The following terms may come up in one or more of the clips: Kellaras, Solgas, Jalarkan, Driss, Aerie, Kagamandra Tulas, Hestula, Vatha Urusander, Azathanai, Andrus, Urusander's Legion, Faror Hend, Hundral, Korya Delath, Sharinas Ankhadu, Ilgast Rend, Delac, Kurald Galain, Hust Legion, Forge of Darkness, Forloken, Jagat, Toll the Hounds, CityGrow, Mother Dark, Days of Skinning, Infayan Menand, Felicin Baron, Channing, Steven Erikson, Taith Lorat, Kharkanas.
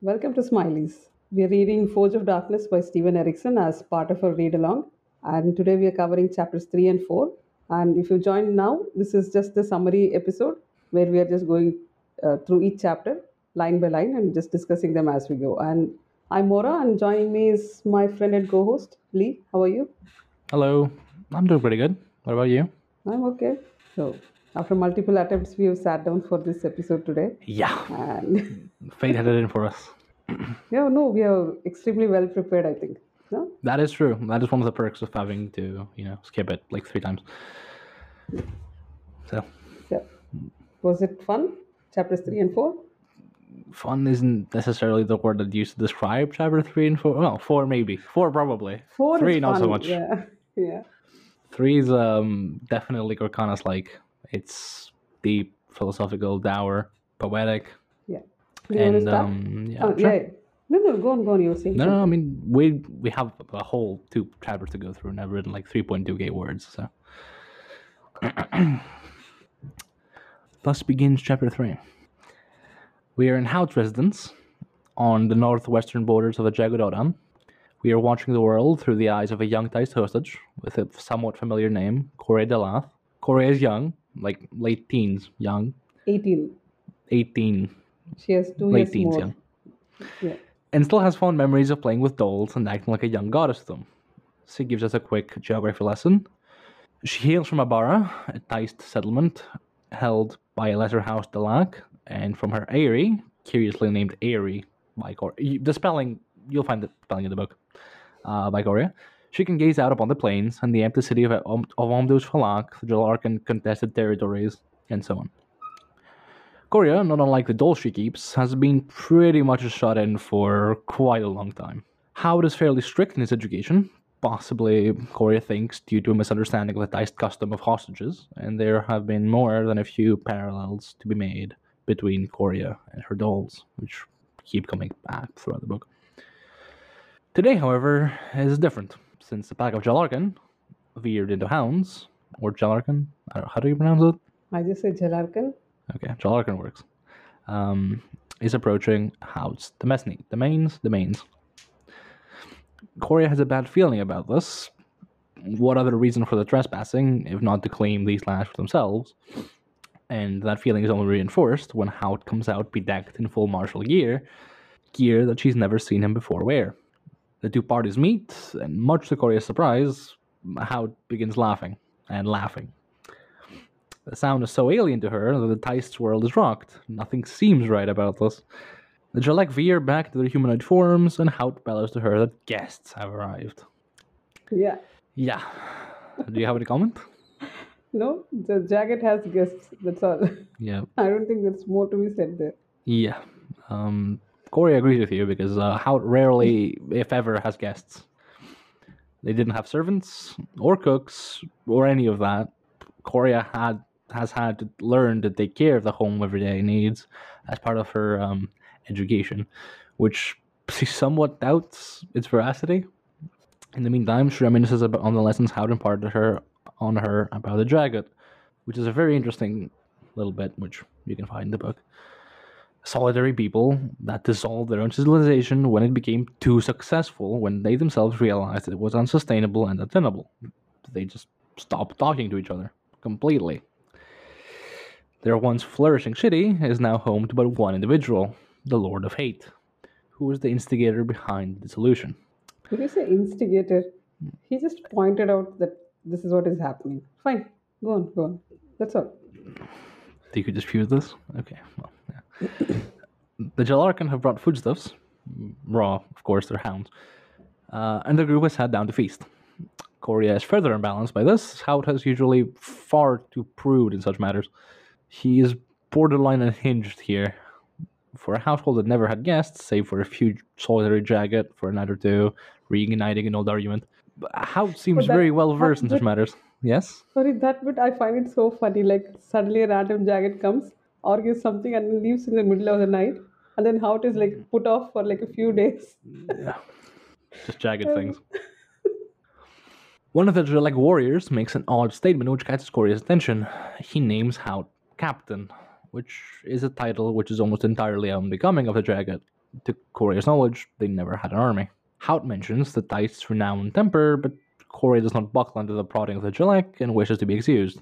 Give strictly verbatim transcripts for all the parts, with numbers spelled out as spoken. Welcome to Smileys. We are reading Forge of Darkness by Steven Erikson as part of our read-along, and today we are covering chapters three and four. And if you join now, this is just the summary episode where we are just going uh, through each chapter line by line and just discussing them as we go. And I'm Mora, and joining me is my friend and co-host, Lee. How are you? Hello. I'm doing pretty good. What about you? I'm okay. So, after multiple attempts, we have sat down for this episode today. Yeah. And fate had it in for us. Yeah, no, we are extremely well prepared, I think. No? That is true. That is one of the perks of having to, you know, skip it like three times. So. Yeah. Was it fun? Chapters three and four? Fun isn't necessarily the word that you used to describe chapter three and four. Well, four maybe. Four probably. Four three, is not fun. So much. Yeah. Yeah. Three is um, definitely Kharkanas like. It's deep, philosophical, dour, poetic. Yeah. Do you and um, yeah, oh, sure. yeah. No, no, go on, go on. You were saying. No, something. no, I mean we we have a whole two chapters to go through, and I've written like three point two K words. So. Thus begins chapter three. We are in Hout residence, on the northwestern borders of the Jagododan. We are watching the world through the eyes of a young Thais hostage with a somewhat familiar name, Korya Delath. Korya is young. Like late teens, young. Eighteen. Eighteen. She has two late years teens, more. Young. Yeah. And still has fond memories of playing with dolls and acting like a young goddess to them. She gives us a quick geography lesson. She hails from Abara, a Taist settlement held by a lesser house Dalak, and from her Aerie, curiously named Aerie by Korya. The spelling, you'll find the spelling in the book, uh, by Korya. She can gaze out upon the plains and the empty city of, of Omdu's Falak, the Jalarkan contested territories, and so on. Korya, not unlike the doll she keeps, has been pretty much shut in for quite a long time. Hout is fairly strict in its education, possibly, Korya thinks, due to a misunderstanding of the Taist custom of hostages, and there have been more than a few parallels to be made between Korya and her dolls, which keep coming back throughout the book. Today, however, is different. Since the pack of Jalarkan veered into hounds, or Jalarkan, I don't know, how do you pronounce it? I just say Jalarkan. Okay, Jalarkan works. Um, is approaching Hout's Demesni. Domains, domains. Korya has a bad feeling about this. What other reason for the trespassing, if not to claim these lands for themselves? And that feeling is only reinforced when Hout comes out bedecked in full martial gear, gear that she's never seen him before wear. The two parties meet, and much to Korya's surprise, Hout begins laughing and laughing. The sound is so alien to her that the Taist's world is rocked. Nothing seems right about this. The Jalak veer back to their humanoid forms, and Hout bellows to her that guests have arrived. Yeah. Yeah. Do you have any comment? No, the jacket has guests, that's all. Yeah. I don't think there's more to be said there. Yeah. Um... Korya agrees with you because uh, Hout rarely, if ever, has guests. They didn't have servants or cooks or any of that. Korya had has had to learn to take care of the home everyday needs as part of her um, education, which she somewhat doubts its veracity. In the meantime, she reminisces about, on the lessons Hout imparted to her on her about the Jagat, which is a very interesting little bit which you can find in the book. Solitary people that dissolved their own civilization when it became too successful, when they themselves realized it was unsustainable and untenable. They just stopped talking to each other completely. Their once flourishing city is now home to but one individual, the Lord of Hate, who was the instigator behind the dissolution. Did you say instigator? He just pointed out that this is what is happening. Fine, go on, go on. That's all. You could dispute this? Okay, well. The Jalarkan have brought foodstuffs, raw, of course, they're hounds, uh, and the group has sat down to feast. Korya is further imbalanced by this. Hout has usually far too prude in such matters. He is borderline unhinged here. For a household that never had guests, save for a few solitary jagged for a night or two, reigniting an old argument, Hout seems that, very well versed in such matters. Yes? Sorry, that bit I find it so funny. Like, suddenly a random jagged comes, argues something and leaves in the middle of the night, and then Hout is like put off for like a few days. Yeah, just jagged things. One of the Jalak warriors makes an odd statement which catches Korya's attention. He names Hout Captain, which is a title which is almost entirely unbecoming of the Jagat, To Korya's knowledge, they never had an army. Hout mentions the Tide's renowned temper, but Korya does not buckle under the prodding of the Jalek and wishes to be excused.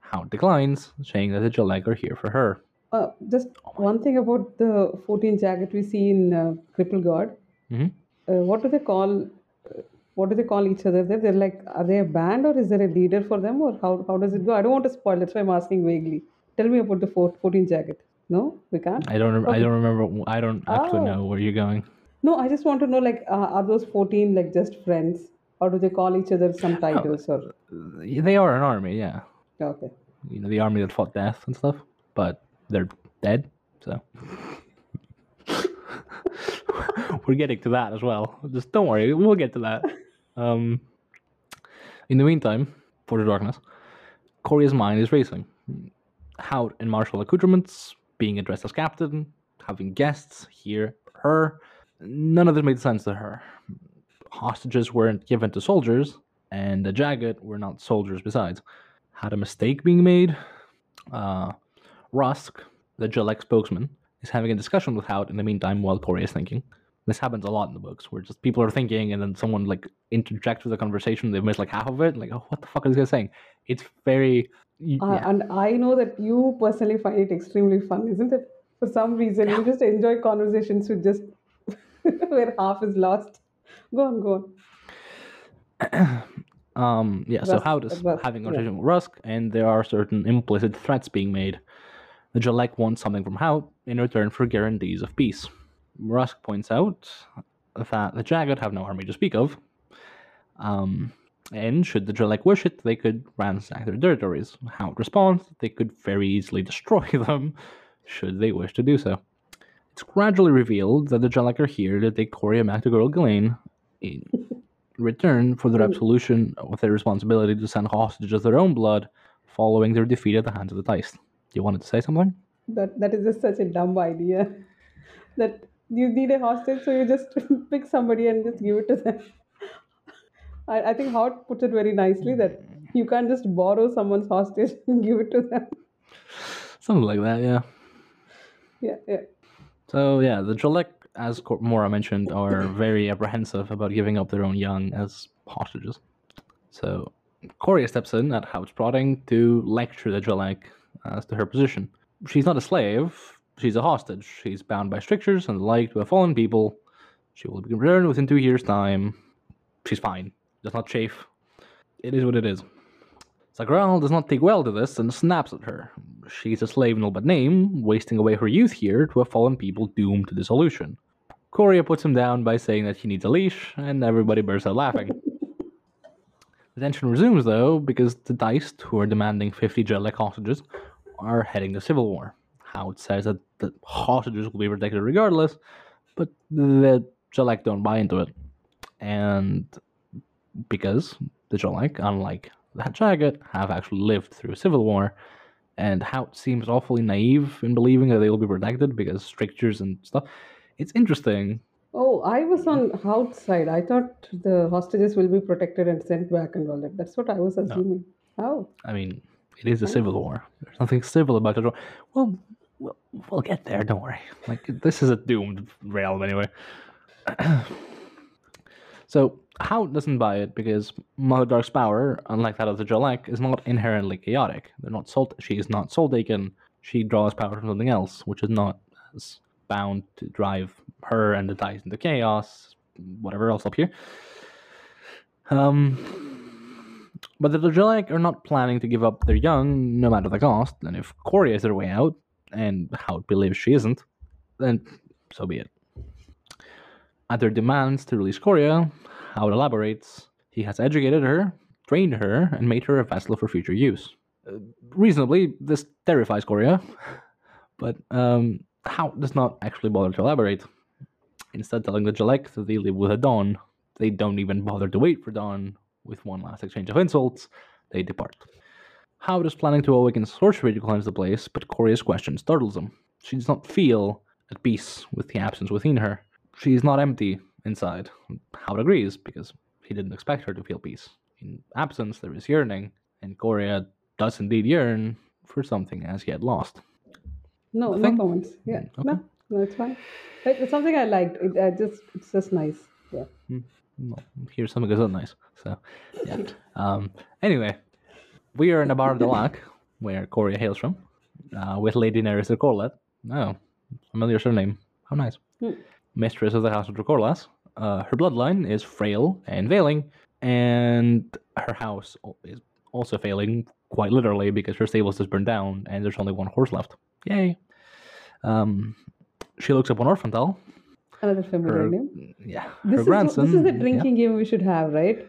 Hout declines, saying that the Jalek are here for her. Uh, just oh one thing about the fourteen jacket we see in uh, Cripple God. Mm-hmm. Uh, what do they call? Uh, what do they call each other? There, they're like, are they a band or is there a leader for them, or how how does it go? I don't want to spoil. That's why I'm asking vaguely. Tell me about the fourteen jacket. No, we can't. I don't. Re- okay. I don't remember. I don't actually oh. know where you're going. No, I just want to know. Like, uh, are those fourteen like just friends, or do they call each other some titles? Oh, or they are an army, yeah. Okay. You know, the army that fought death and stuff, but they're dead, so. We're getting to that as well. Just don't worry, we'll get to that. Um, in the meantime, for the darkness, Korya's mind is racing. Hout in martial accoutrements, being addressed as captain, having guests here, her. None of this made sense to her. Hostages weren't given to soldiers, and the Jagged were not soldiers besides. Had a mistake being made? Uh, Rusk, the Jalek spokesman, is having a discussion with Hout in the meantime while Korya is thinking. This happens a lot in the books, where just people are thinking and then someone like interjects with the conversation, they've missed like half of it, like, oh, what the fuck is this guy saying? It's very... Yeah. Uh, and I know that you personally find it extremely fun, isn't it? For some reason, you just enjoy conversations with just... where half is lost. Go on, go on. um, yeah, Rusk, so Hout is Rusk, having a conversation yeah. with Rusk, and there are certain implicit threats being made. The Jalek wants something from Hout in return for guarantees of peace. Rusk points out that the Jagged have no army to speak of, um, and should the Jalek wish it, they could ransack their territories. Hout responds that they could very easily destroy them should they wish to do so. It's gradually revealed that the Jalek are here to take Korya back to Kurald Galain in return for their absolution of their responsibility to send hostages of their own blood following their defeat at the hands of the Tice. You wanted to say something? That that is just such a dumb idea. That you need a hostage, so you just pick somebody and just give it to them. I, I think Hout puts it very nicely that you can't just borrow someone's hostage and give it to them. Something like that, yeah. Yeah, yeah. So yeah, the Jalek, as Mora mentioned, are very apprehensive about giving up their own young as hostages. So Korya steps in at Hout's prodding to lecture the Jalek as to her position. She's not a slave, she's a hostage. She's bound by strictures and the like to a fallen people. She will be returned within two years' time. She's fine. Does not chafe. It is what it is. Sagral does not take well to this and snaps at her. She's a slave in all but name, wasting away her youth here to a fallen people doomed to dissolution. Korya puts him down by saying that he needs a leash, and everybody bursts out laughing. The tension resumes, though, because the Diced, who are demanding fifty Jalek hostages, are heading to civil war. Hout says that the hostages will be protected regardless, but the Jalek don't buy into it. And because the Jalek, unlike the Jagged, have actually lived through civil war, and Hout seems awfully naive in believing that they will be protected because strictures and stuff. It's interesting. Oh, I was on Hout's side. I thought the hostages will be protected and sent back and all that. That's what I was assuming. No. How? I mean, it is a civil war. There's nothing civil about it. Well, well, we'll get there. Don't worry. Like, this is a doomed realm anyway. So Hout doesn't buy it because Mother Dark's power, unlike that of the Jalek, is not inherently chaotic. They're not soul- She is not soul taken. She draws power from something else, which is not as bound to drive her and the Tides into chaos, whatever else up here. Um, but the Jalek are not planning to give up their young, no matter the cost, and if Korya is their way out, and Hout believes she isn't, then so be it. At their demands to release Korya, Hout elaborates, he has educated her, trained her, and made her a vessel for future use. Uh, reasonably, this terrifies Korya, but um, Hout does not actually bother to elaborate. Instead, telling the Jalek that they live with a dawn. They don't even bother to wait for dawn. With one last exchange of insults, they depart. Hout is planning to awaken sorcery to cleanse the place, but Korya's question startles him. She does not feel at peace with the absence within her. She is not empty inside. Hout agrees, because he didn't expect her to feel peace. In absence, there is yearning, and Korya does indeed yearn for something as yet lost. No, no comments. Yeah, okay. no, No, it's fine. It's something I liked. It I just it's just nice. Yeah. No, here's something that's not nice. So, yeah. um. Anyway, we are in the bar of the Lock, where Korya hails from, uh, with Lady Nerissa Corlet. Oh, familiar surname. How nice. Mm. Mistress of the House of Dracorlas. Uh, her bloodline is frail and failing, and her house is also failing, quite literally, because her stables just burned down, and there's only one horse left. Yay. Um, she looks up on Orfantal. Another familiar her, name. Yeah. This her is grandson. This is the drinking yeah. game we should have, right?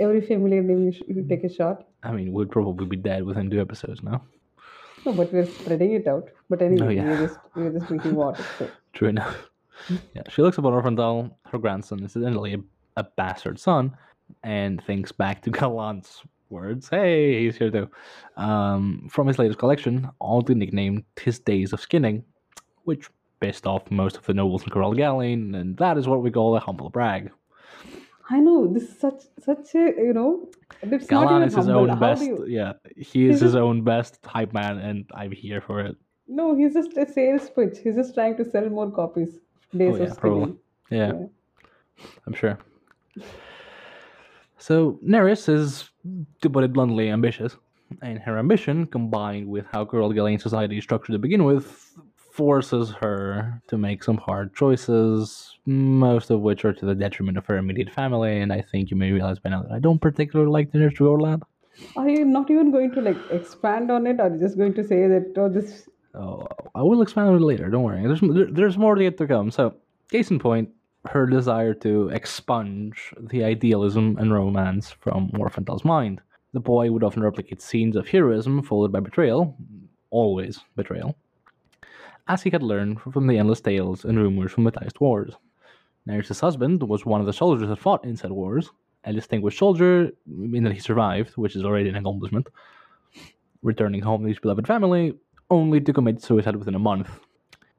Every familiar name you should take a shot. I mean, we'd probably be dead within two episodes now. No, but we're spreading it out. But anyway, oh, yeah. we're, just, we're just drinking water. So. True enough. Yeah, she looks upon Orfantal, her grandson, incidentally a, a bastard son, and thinks back to Gallan's words. Hey, he's here too. Um, from his latest collection, oddly nicknamed His Days of Skinning, which pissed off most of the nobles in Kurald Galain, and that is what we call a humble brag. I know, this is such, such a, you know, it's Gallan not is his own How best, you... yeah, he is he's his just... own best hype man, and I'm here for it. No, he's just a sales pitch. He's just trying to sell more copies. Days oh, yeah, of probably. Yeah. yeah, I'm sure. So, Nerissa is, to put it bluntly, ambitious. And her ambition, combined with how Kurald Galain society is structured to begin with, forces her to make some hard choices, most of which are to the detriment of her immediate family, and I think you may realize by now that I don't particularly like the Nerissa Corlet. Are you not even going to, like, expand on it, or are you just going to say that, oh, this... Oh, I will expand on it later, don't worry. There's, there's more yet to come. So, case in point, her desire to expunge the idealism and romance from Orfantal's mind. The boy would often replicate scenes of heroism followed by betrayal, always betrayal, as he had learned from the endless tales and rumors from Matthias' wars. Nerissa's husband was one of the soldiers that fought in said wars, a distinguished soldier, in that he survived, which is already an accomplishment, returning home to his beloved family, only to commit suicide within a month.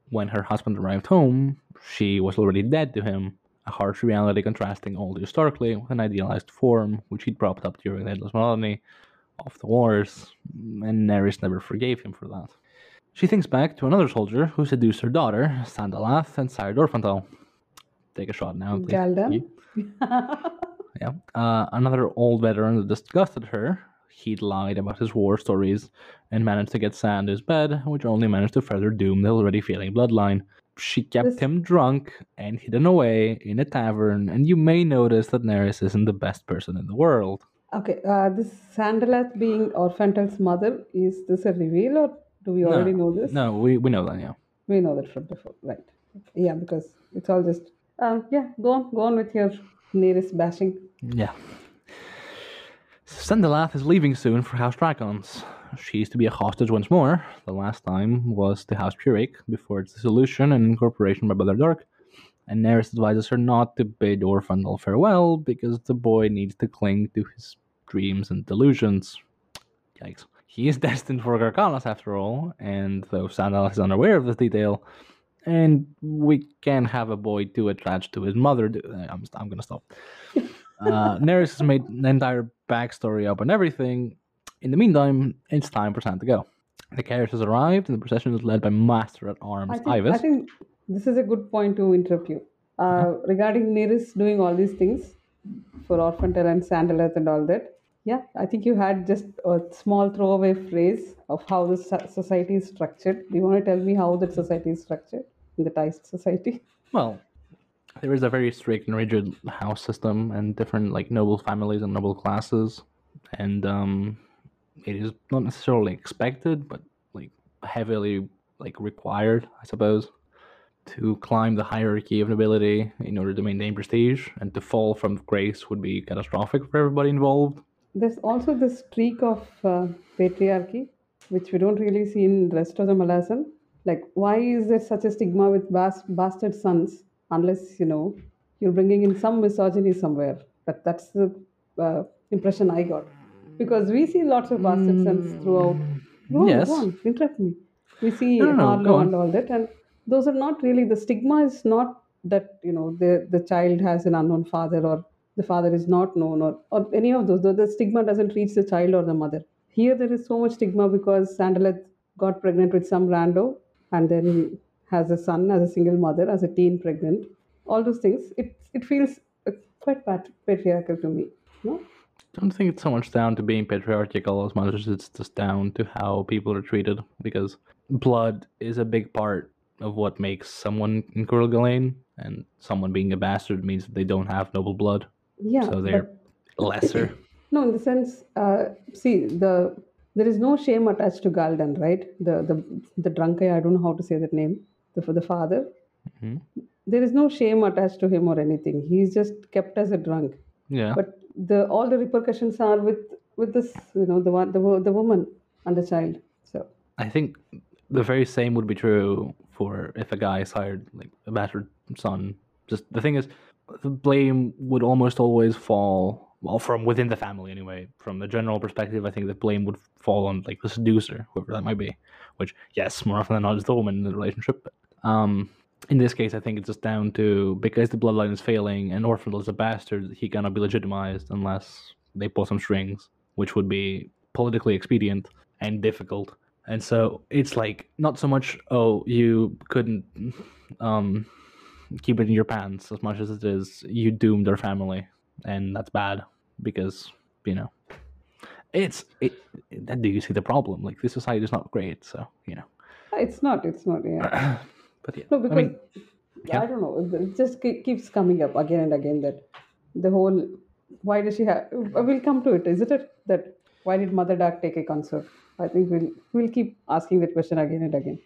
When her husband arrived home, she was already dead to him, a harsh reality contrasting all too starkly with an idealized form which he'd propped up during the endless monotony of the wars, and Nerissa never forgave him for that. She thinks back to another soldier who seduced her daughter, Sandalath, and sired Orfantal. Take a shot now, please. Gallan. Yeah. Uh, another old veteran that disgusted her. He'd lied about his war stories and managed to get Sand to his bed, which only managed to further doom the already failing bloodline. She kept this... him drunk and hidden away in a tavern, and you may notice that Nerissa isn't the best person in the world. Okay, uh, this Sandalath being Orfantal's mother, is this a reveal, or do we already no, know this? No, we, we know that, yeah. We know that from before, right. Yeah, because it's all just... Um, yeah, go on, go on with your Nerissa bashing. Yeah. Sandalath is leaving soon for House Draconus. She is to be a hostage once more. The last time was to House Pyrrhic before its dissolution and incorporation by Mother Dark. And Nerissa advises her not to bid Orfantal farewell because the boy needs to cling to his dreams and delusions. Yikes. He is destined for Kharkanas after all, and though Sandalath is unaware of this detail, and we can have a boy too attached to his mother. Do- I'm, I'm gonna stop. Uh, Nerissa has made an entire backstory up on everything. In the meantime, it's time for Sand to go. The carriage has arrived, and the procession is led by Master-at-Arms I think, Ivis. I think this is a good point to interrupt you. Uh, yeah. Regarding Nerissa doing all these things for Orfantal and Sandalath and all that, yeah, I think you had just a small throwaway phrase of how the society is structured. Do you want to tell me how that society is structured, in the Theist society? Well... There is a very strict and rigid house system and different, like, noble families and noble classes. And um, it is not necessarily expected, but, like, heavily, like, required, I suppose, to climb the hierarchy of nobility in order to maintain prestige. And to fall from grace would be catastrophic for everybody involved. There's also the streak of uh, patriarchy, which we don't really see in the rest of the Malayalam. Like, why is there such a stigma with bas- bastard sons? Unless, you know, you're bringing in some misogyny somewhere. But that's the uh, impression I got. Because we see lots of bastard mm. sons throughout. Go on, yes. Go on, interrupt me. We see no, no, Harlow and all that. And those are not really, the stigma is not that, you know, the, the child has an unknown father or the father is not known or, or any of those. Though the stigma doesn't reach the child or the mother. Here there is so much stigma because Sandalath got pregnant with some rando and then has a son, as a single mother, as a teen pregnant, all those things. It it feels quite patriarchal to me. No? I don't think it's so much down to being patriarchal as much as it's just down to how people are treated, because blood is a big part of what makes someone in Kurald Galain, and someone being a bastard means that they don't have noble blood. Yeah, so they're but... lesser. No, in the sense, uh, see, the there is no shame attached to Gallan, right? The the the drunk guy, I don't know how to say that name, the, for the father. Mm-hmm. There is no shame attached to him or anything. He's just kept as a drunk. Yeah. But the all the repercussions are with with this, you know, the one the the woman and the child. So I think the very same would be true for if a guy is hired, like a battered son. Just the thing is, the blame would almost always fall. Well, from within the family anyway, from the general perspective, I think the blame would fall on like the seducer, whoever that might be, which, yes, more often than not is the woman in the relationship. But, um, in this case, I think it's just down to, because the bloodline is failing and Orfantal is a bastard, he cannot be legitimized unless they pull some strings, which would be politically expedient and difficult. And so it's like, not so much, oh, you couldn't um, keep it in your pants, as much as it is, you doomed our family. And that's bad, because, you know, it's it, it that do you see the problem, like this society is not great, so you know it's not it's not yeah but yeah no because I, mean, yeah. I don't know, it just keeps coming up again and again, that the whole why does she have we'll come to it isn't it that why did Mother Dark take a consort? I think we'll we'll keep asking that question again and again.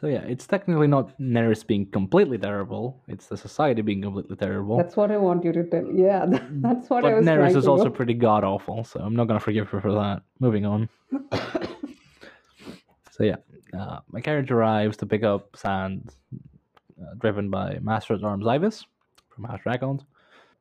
So yeah, it's technically not Nerissa being completely terrible, it's the society being completely terrible. That's what I want you to tell. Yeah, that, that's what but I was Nerissa trying is to also go. Pretty god-awful, so I'm not going to forgive her for that. Moving on. So yeah, uh, my carriage arrives to pick up Sand, uh, driven by Master-at-Arms Ivis from House Dragons.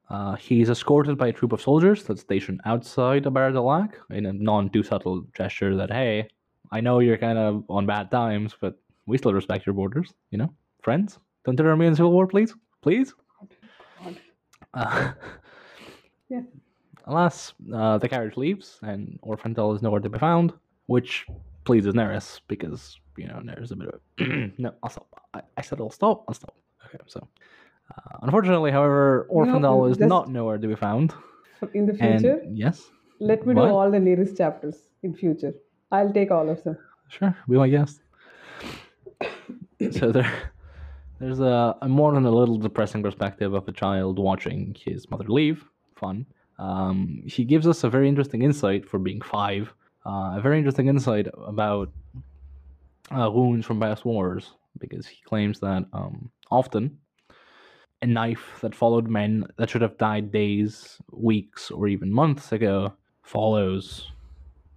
Uh, he's escorted by a troop of soldiers that's stationed outside Abara Delac in a non-too-subtle gesture that, hey, I know you're kind of on bad times, but we still respect your borders, you know? Friends, don't turn me in civil war, please. Please? God. God. Uh, yeah. Alas, uh, the carriage leaves, and Orfantal is nowhere to be found, which pleases Nerissa, because, you know, Nerissa is a bit of a... no, I'll stop. I, I said I'll stop, I'll stop. Okay, so... Uh, unfortunately, however, Orfantal no, is not nowhere to be found. In the future? And, yes? Let me what? do all the Nerissa chapters in future. I'll take all of them. Sure, be my guest. So there, there's a, a more than a little depressing perspective of a child watching his mother leave. Fun. Um, she gives us a very interesting insight for being five. Uh, a very interesting insight about uh, wounds from past wars, because he claims that um, often a knife that followed men that should have died days, weeks, or even months ago follows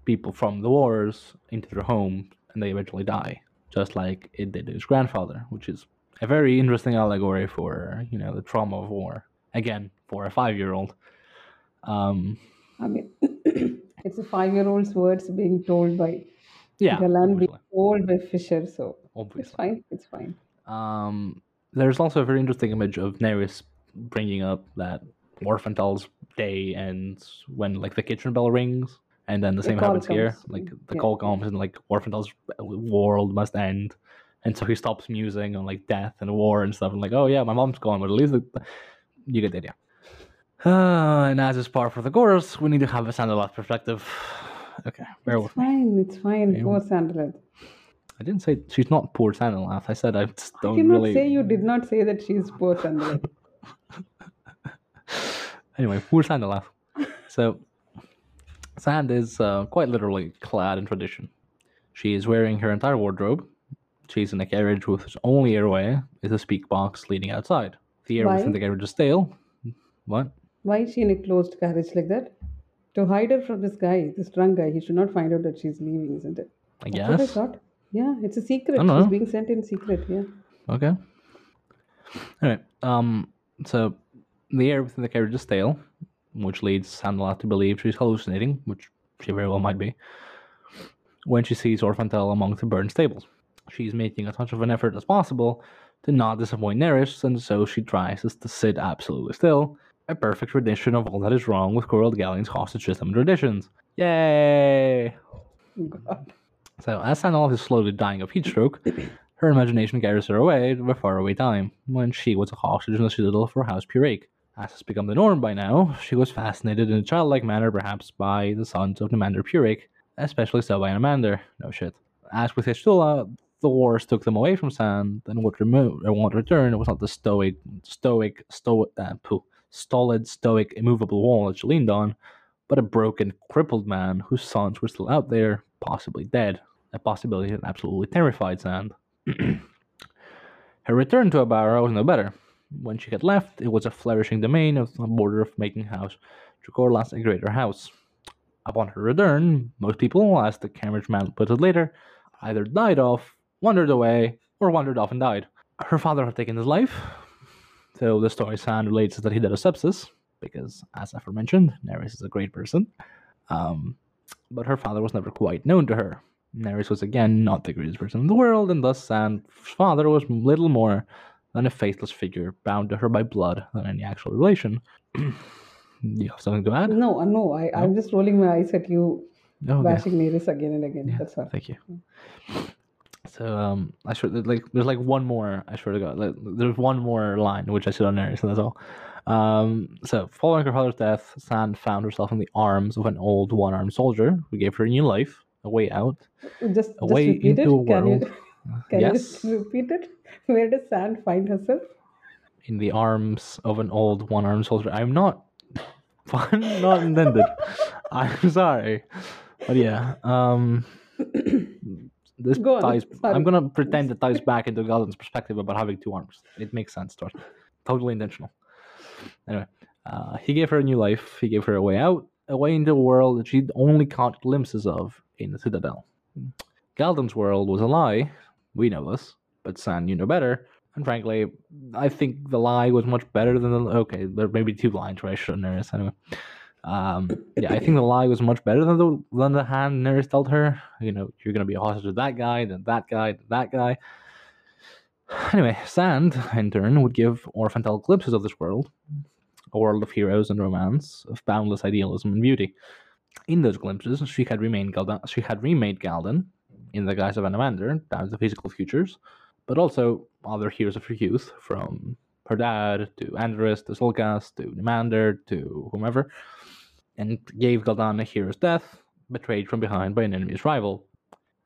people from the wars into their home, and they eventually die. Just like it did his grandfather, which is a very interesting allegory for, you know, the trauma of war. Again, for a five-year-old. Um, I mean, it's a five-year-old's words being told by yeah, Gallan, being told by Fisher, so obviously. it's fine, it's fine. Um, there's also a very interesting image of Nerissa bringing up that Orfantal's day ends when, like, the kitchen bell rings. And then the same the happens comes. here. Like the yeah. call comes, and like Orfantal's world must end, and so he stops musing on like death and war and stuff. And like, oh yeah, my mom's gone, but at least the... you get the idea. Uh, and as is par for the course, we need to have a Sandalath perspective. Okay, bear with me. It's fine. It's fine. Poor Sandalath. I didn't say she's not poor Sandalath. I said I just don't I did not really. Say you did not say that she's poor Sandalath. Anyway, poor Sandalath. So. Sand is uh, quite literally clad in tradition. She is wearing her entire wardrobe. She's in a carriage whose only airway is a speak box leading outside. The air Why? within the carriage is stale. What? Why is she in a closed carriage like that? To hide her from this guy, this drunk guy. He should not find out that she's leaving, isn't it? I guess. That's what I thought. Yeah, it's a secret. She's being sent in secret, yeah. Okay. Anyway, um, so the air within the carriage is stale, which leads Sandalath to believe she's hallucinating, which she very well might be, when she sees Orfantal among the burned stables. She's making as much of an effort as possible to not disappoint Nerissa, and so she tries to sit absolutely still, a perfect rendition of all that is wrong with Kurald Galain's hostage system traditions. Yay! God. So, as Sandalath is slowly dying of heat stroke, Her imagination carries her away to a faraway time, when she was a hostage in the citadel for House Pyrrhic. As has become the norm by now, she was fascinated in a childlike manner perhaps by the sons of Nomander Pyrrhic, especially so by Anomander. No shit. As with Hestula, the wars took them away from Sand, and what remo- won't return was not the stoic, stoic, stoic, uh, poo, stolid, stoic, immovable wall that she leaned on, but a broken, crippled man whose sons were still out there, possibly dead. A possibility that absolutely terrified Sand. Her return to Abara was no better. When she had left, it was a flourishing domain on the border of making House Dracorlas a greater house. Upon her return, most people, as the carriage man put it later, either died off, wandered away, or wandered off and died. Her father had taken his life, though the story Sand relates is that he died of sepsis, because, as aforementioned, Nerissa is a great person. Um, but her father was never quite known to her. Nerissa was again not the greatest person in the world, and thus Sand's father was little more than a faithless figure bound to her by blood than any actual relation. You have something to add? No, no, I, no? I'm just rolling my eyes at you, oh, bashing yeah. Nerissa again and again. Yeah, that's all. Thank you. So, um, I sure, like, there's like one more, I swear to God, like, there's one more line which I said on Nerissa, that's all. Um, so, following her father's death, Sand found herself in the arms of an old one-armed soldier who gave her a new life, a way out, just, a just way into it. a world. Can you, can yes. you repeat it? Where does Sand find herself? In the arms of an old one-armed soldier. I'm not... Fun, not intended. I'm sorry. But yeah. Um, this Go ties... On, I'm going to pretend it ties back into Gallan's perspective about having two arms. It makes sense to us. Totally intentional. Anyway, uh, he gave her a new life. He gave her a way out, a way into a world that she'd only caught glimpses of in the Citadel. Gallan's world was a lie. We know this. But Sand knew no better. And frankly, I think the lie was much better than the... Okay, there may be two lines where I should have Nerissa anyway. Um, yeah, I think the lie was much better than the than the hand Nerissa dealt her. You know, you're going to be a hostage to that guy, then that guy, then that guy. Anyway, Sand, in turn, would give Orfantal glimpses of this world. A world of heroes and romance, of boundless idealism and beauty. In those glimpses, she had remained Galdan, she had remade Gallan, in the guise of Anomander, down to the physical futures, but also other heroes of her youth, from her dad, to Andrus, to Solgas, to Nomander, to whomever, and gave Gallan a hero's death, betrayed from behind by an enemy's rival.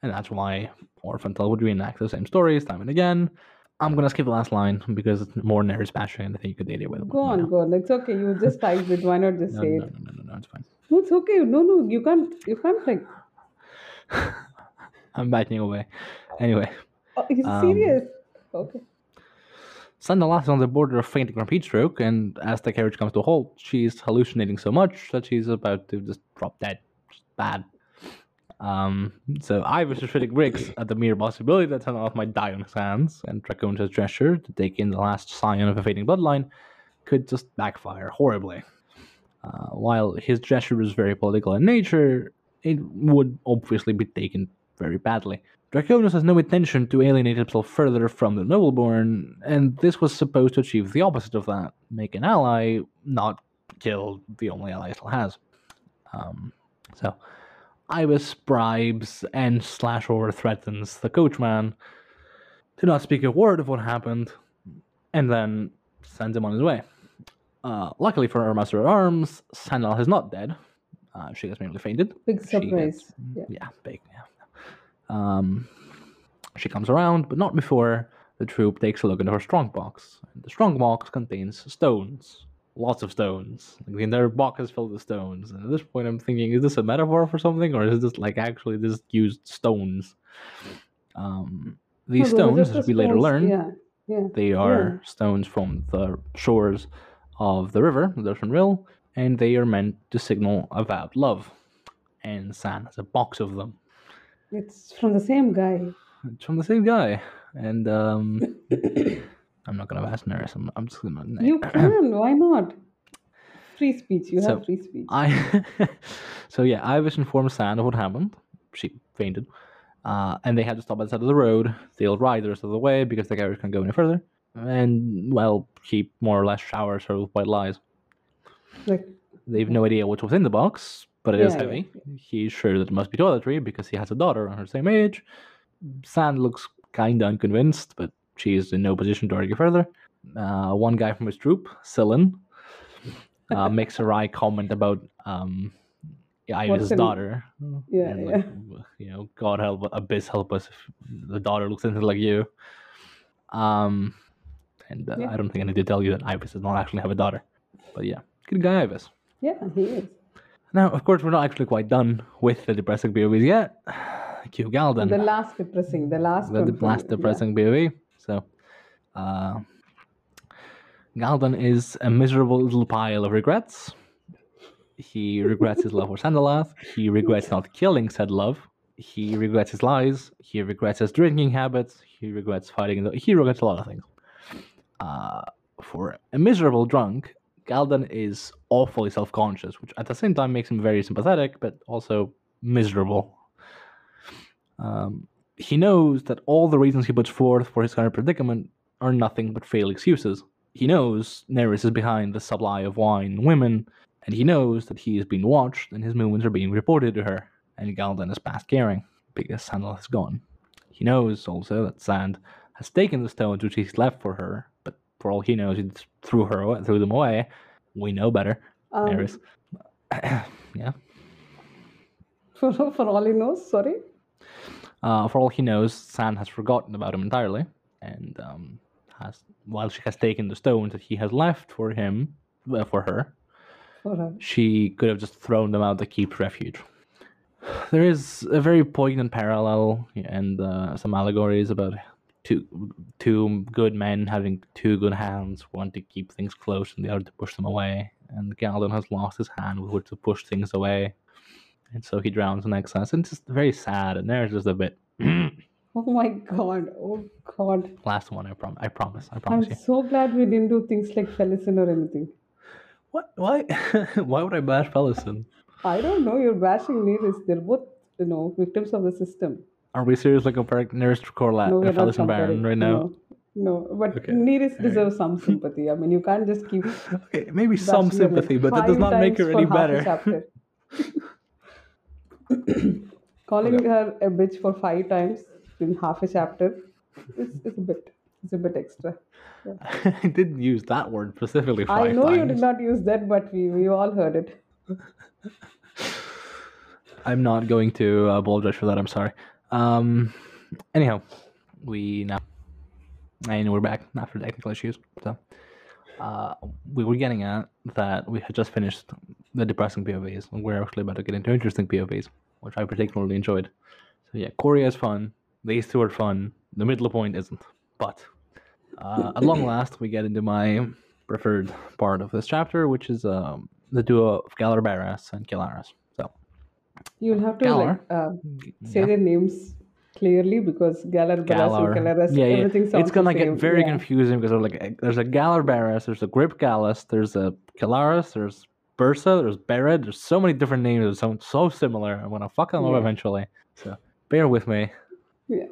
And that's why Orfantal would reenact the same stories time and again. I'm going to skip the last line, because it's more Nerissa passion, and I think you could date it with Go on, now. go on, it's okay, you just typed it, why not just no, say no, it? No, no, no, no, it's fine. No, it's okay, no, no, you can't, you can't like... I'm batting away. Anyway. Oh, he's um, serious. Okay. Sandalath is on the border of fainting from heat stroke, and as the carriage comes to a halt, she's hallucinating so much that she's about to just drop dead. Just bad. Um, so Ivis is shitting bricks at the mere possibility that Sandalath might die on his hands, and Draconus' gesture to take in the last scion of a fading bloodline could just backfire horribly. Uh, while his gesture was very political in nature, it would obviously be taken very badly. Draconus has no intention to alienate himself further from the nobleborn, and this was supposed to achieve the opposite of that, make an ally, not kill the only ally he still has. Um, so, Ivis bribes and slash over threatens the coachman to not speak a word of what happened, and then sends him on his way. Uh, luckily for her master at arms, Sandalath is not dead. Uh, she gets merely fainted. Big surprise. Gets, yeah. yeah, big, yeah. Um, she comes around, but not before the troop takes a look into her strongbox. The strongbox contains stones. Lots of stones. Like, the entire box is filled with stones. And at this point I'm thinking, is this a metaphor for something? Or is this like actually just used stones? Um, these well, stones, as we later stones, learn, yeah, yeah, they are yeah. stones from the shores of the river, the Hundral, and they are meant to signal avowed love. And Sand has a box of them. It's from the same guy. It's from the same guy. And um, I'm not going to ask Nerissa. I'm, I'm just going to... You can. Why not? Free speech. You so have free speech. I So yeah, Ivis informed Sand of what happened. She fainted. Uh, and they had to stop by the side of the road. They will ride the rest of the way because the carriage can't go any further. And, well, he more or less showers her with white lies. Like, They've no idea what's within the box. But it yeah, is heavy. Yeah. He's sure that it must be toiletry because he has a daughter on her same age. Sand looks kind of unconvinced, but she's in no position to argue further. Uh, one guy from his troop, Sillin, uh, makes a wry comment about um, Ivis' daughter. Yeah, and like, yeah. You know, God help, Abyss help us if the daughter looks anything like you. Um, and uh, yeah. I don't think I need to tell you that Ivis does not actually have a daughter. But yeah, good guy, Ivis. Yeah, he is. Now, of course, we're not actually quite done with the depressing B O Vs yet. Q Galdan. The last depressing, the last The, the last depressing yeah. B O V. So, uh, Galdan is a miserable little pile of regrets. He regrets his love for Sandalath. He regrets not killing said love. He regrets his lies. He regrets his drinking habits. He regrets fighting. The, he regrets a lot of things. Uh, for a miserable drunk, Galdan is awfully self-conscious, which at the same time makes him very sympathetic, but also miserable. Um, he knows that all the reasons he puts forth for his current predicament are nothing but frail excuses. He knows Nerissa is behind the supply of wine and women, and he knows that he is being watched and his movements are being reported to her, and Galdan is past caring, because Sandalath is gone. He knows also that Sand has taken the stones which he's left for her, but for all he knows, he threw her threw them away. We know better. Um, Nerissa. yeah. For, for all he knows, sorry? Uh, for all he knows, Sand has forgotten about him entirely. And um, has, while she has taken the stones that he has left for him, uh, for her, okay. she could have just thrown them out to keep refuge. There is a very poignant parallel and uh, some allegories about two two good men having two good hands, one to keep things close and the other to push them away. And Galdan has lost his hand with which to push things away. And so he drowns in excess. And it's just very sad. And there's just a bit. Oh my god. Oh god. Last one, I, prom- I promise. I promise. I'm you. so glad we didn't do things like Felicin or anything. What? Why? Why would I bash Felicin? I don't know. You're bashing Nerissa. They're both, you know, victims of the system. Are we seriously comparing Nerissa Corlet no, and Felicin Baron right now? No, no. But okay. Nerissa deserves some sympathy. I mean, you can't just keep. Okay, maybe some sympathy, but that does not make her any better. Calling okay. her a bitch for five times in half a chapter is, is a bit it's a bit extra. Yeah. I didn't use that word specifically five times. I know times. You did not use that, but we, we all heard it. I'm not going to apologize for that. I'm sorry. Um, anyhow, we now and we're back after technical issues. So uh, we were getting at that we had just finished the depressing P O Vs, and we're actually about to get into interesting P O Vs, which I particularly enjoyed. So yeah, Korya is fun. These two are fun. The middle point isn't. But uh, at long last, we get into my preferred part of this chapter, which is um, the duo of Galar Baras and Kellaras. So you'll have to Galar, like, uh, say yeah. their names clearly, because Galar Baras and Kellaras, yeah, everything yeah. sounds it's gonna the same. get very yeah. confusing because they're like there's a Galar Baras, there's a Grip Gallus, there's a Kellaras, there's Bursa, there's Bered, there's so many different names that sound so similar. I'm gonna fuck them yeah. up eventually. So bear with me. Yeah.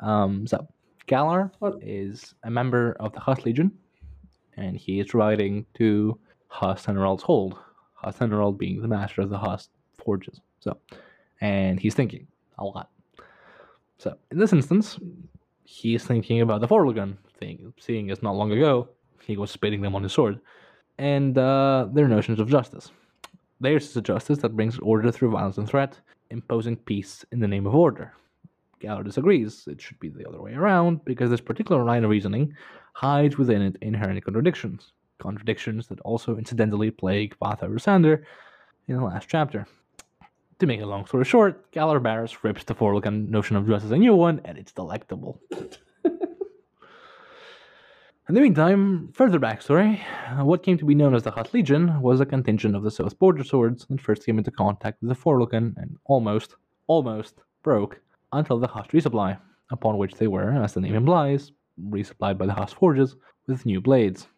Um, so Galar what? is a member of the Hust Legion, and he is riding to Hust Hundral's hold. Hust Hundral being the master of the Hust Forges. So and he's thinking a lot. So in this instance, he is thinking about the Forloken thing, seeing as not long ago he was spitting them on his sword. And uh, their notions of justice. Theirs is a justice that brings order through violence and threat, imposing peace in the name of order. Galar disagrees. It should be the other way around, because this particular line of reasoning hides within it inherent contradictions. Contradictions that also incidentally plague Vatha Urusander in the last chapter. To make a long story short, Galar Baras rips the Forloken notion of justice a new one, and it's delectable. In the meantime, further backstory, uh, what came to be known as the Hust Legion was a contingent of the South Border Swords that first came into contact with the Forloken and almost, almost broke until the Hust resupply, upon which they were, as the name implies, resupplied by the Hust Forges with new blades.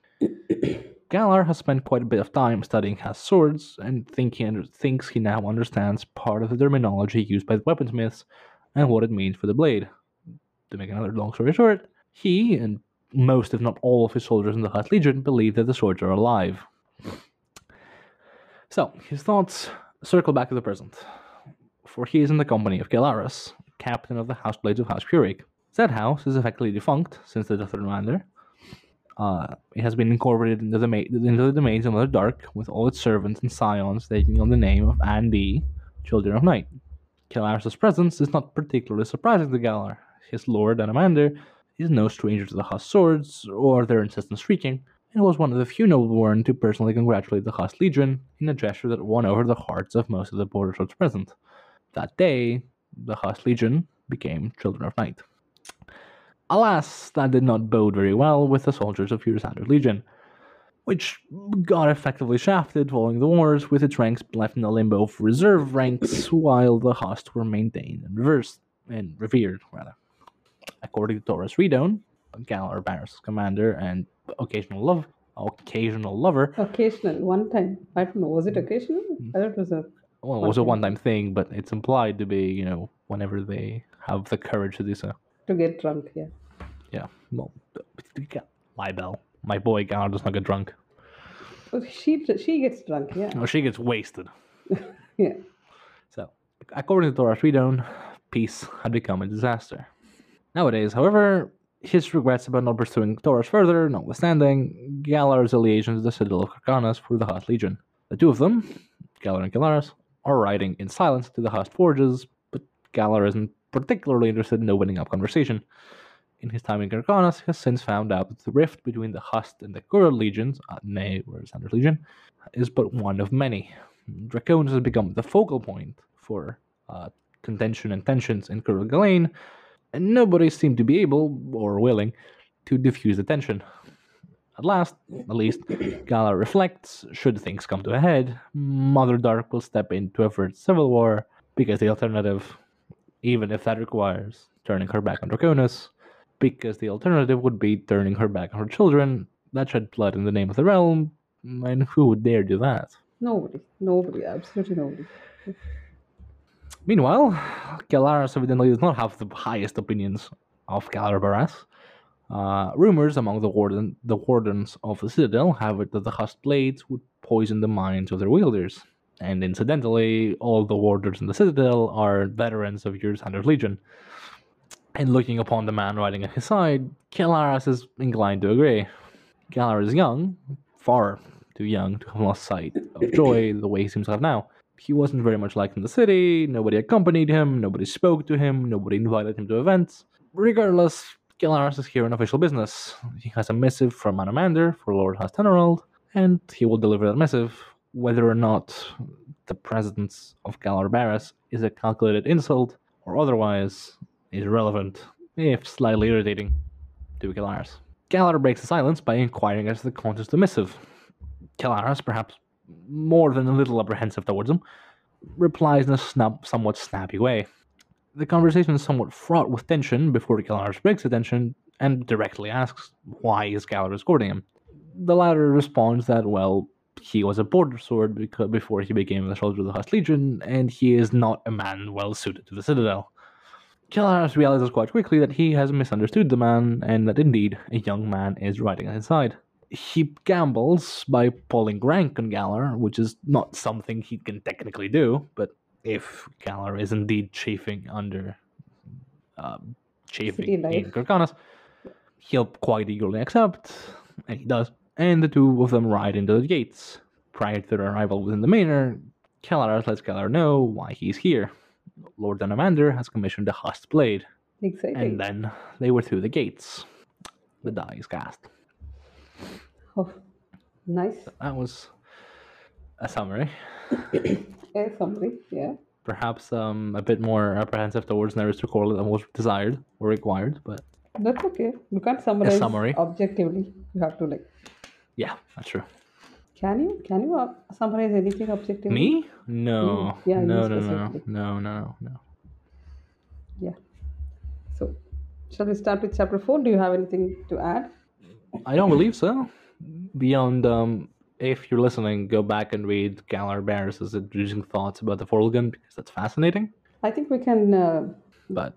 Galar has spent quite a bit of time studying Hust swords and think he under- thinks he now understands part of the terminology used by the weaponsmiths and what it means for the blade. To make another long story short, he and most, if not all, of his soldiers in the Hust Legion believe that the swords are alive. So, his thoughts circle back to the present, for he is in the company of Kellaras, captain of the House Blades of House Purik, Said house is effectively defunct since the death of Anomander. Uh, it has been incorporated into the, ma into the domains of Mother Dark, with all its servants and scions taking on the name of Andi, Children of Night. Kellaras' presence is not particularly surprising to Galar. His lord, Anomander, is no stranger to the Hust swords or their insistent shrieking, and was one of the few nobleborn to personally congratulate the Hust Legion in a gesture that won over the hearts of most of the border lords present. That day, the Hust Legion became Children of Night. Alas, that did not bode very well with the soldiers of Urusander's Legion, which got effectively shafted following the wars, with its ranks left in a limbo of reserve ranks, while the Hust were maintained and reversed, and revered, rather. According to Taurus Redone, Galar Baras' commander and occasional love, occasional lover. Occasional, one time. I don't know, was it occasional? I thought it was a... Well, it was a one-time thing, but it's implied to be, you know, whenever they have the courage to do so. To get drunk, yeah. Yeah, well, libel. My boy Galar does not get drunk. She she gets drunk, yeah. No, she gets wasted. Yeah. So, according to Taurus Redone, peace had become a disaster. Nowadays, however, his regrets about not pursuing Taurus further, notwithstanding, Galar's alliation to the Citadel of Kharkanas for the Hust Legion. The two of them, Galar and Kellaras, are riding in silence to the Hust Forges, but Galar isn't particularly interested in opening up conversation. In his time in Kharkanas, he has since found out that the rift between the Hust and the Kurald legions, uh, nay, Urusander's Legion, is but one of many. Draconus has become the focal point for uh, contention and tensions in Kurald Galain, and nobody seemed to be able, or willing, to diffuse the tension. At last, at least, Galar reflects, should things come to a head, Mother Dark will step in to avert civil war, because the alternative, even if that requires turning her back on Draconus, because the alternative would be turning her back on her children, that shed blood in the name of the realm, and who would dare do that? Nobody. Nobody. Absolutely nobody. Meanwhile, Kellaras evidently does not have the highest opinions of Galar Baras. Uh, rumors among the, warden, the wardens of the Citadel have it that the Hust Blades would poison the minds of their wielders. And incidentally, all the wardens in the Citadel are veterans of Urusander's Legion. And looking upon the man riding at his side, Kellaras is inclined to agree. Galar is young, far too young to have lost sight of joy the way he seems to have now. He wasn't very much liked in the city, nobody accompanied him, nobody spoke to him, nobody invited him to events. Regardless, Kellaras is here on official business. He has a missive from Anomander for Lord Hust Hunral, and he will deliver that missive. Whether or not the presence of Galar Baras is a calculated insult or otherwise is irrelevant, if slightly irritating, to Kellaras. Galar breaks the silence by inquiring as to the contents of the missive. Kellaras, perhaps more than a little apprehensive towards him, replies in a snap, somewhat snappy way. The conversation is somewhat fraught with tension before Kellaras breaks the tension and directly asks, why is Galar escorting him? The latter responds that, well, he was a border sword because before he became the soldier of the Hust Legion, and he is not a man well suited to the Citadel. Kellaras realizes quite quickly that he has misunderstood the man, and that indeed a young man is riding at his side. He gambles by pulling rank on Galar, which is not something he can technically do, but if Galar is indeed chafing under um, chafing in Kharkanas, he'll quite eagerly accept, and he does, and the two of them ride into the gates. Prior to their arrival within the manor, Kellaras lets Galar know why he's here. Lord Anomander has commissioned a Hust Blade. Exciting. And then they were through the gates. The die is cast. Oh, nice. So that was a summary. A summary, yeah. Perhaps um, a bit more apprehensive towards Nerissa Corlet than was desired or required, but... That's okay. You can't summarize summary. Objectively. You have to, like... Yeah, that's true. Can you? Can you up summarize anything objectively? Me? No. Yeah, no, no, no, no, no, no. Yeah. So, shall we start with chapter four? Do you have anything to add? I don't believe so. Beyond, um, if you're listening, go back and read Galar Baras' introducing thoughts about the Forloken, because that's fascinating. I think we can uh, but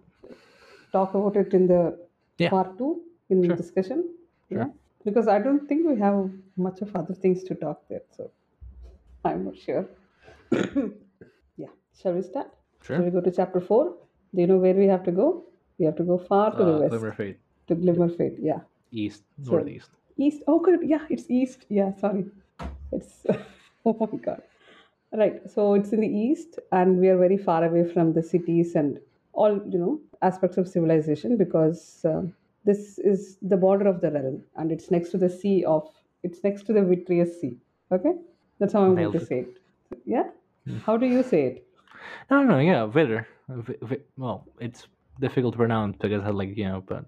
talk about it in the yeah. part two in sure. discussion. Sure. Yeah. Because I don't think we have much of other things to talk there, so I'm not sure. Yeah. Shall we start? Sure. Shall we go to chapter four? Do you know where we have to go? We have to go far to uh, the west. Glimmer Fate. To Glimmer Fate, yeah. East, so, northeast. East, oh good, yeah, it's east. Yeah, sorry. It's, oh my god. Right, so it's in the east and we are very far away from the cities and all, you know, aspects of civilization because uh, this is the border of the realm and it's next to the sea of, it's next to the Vitreous Sea. Okay? That's how I'm Nailed going to it. say it. Yeah? Mm. How do you say it? No, no, yeah, Vitr. V- v- well, it's difficult to pronounce because I like, you know, but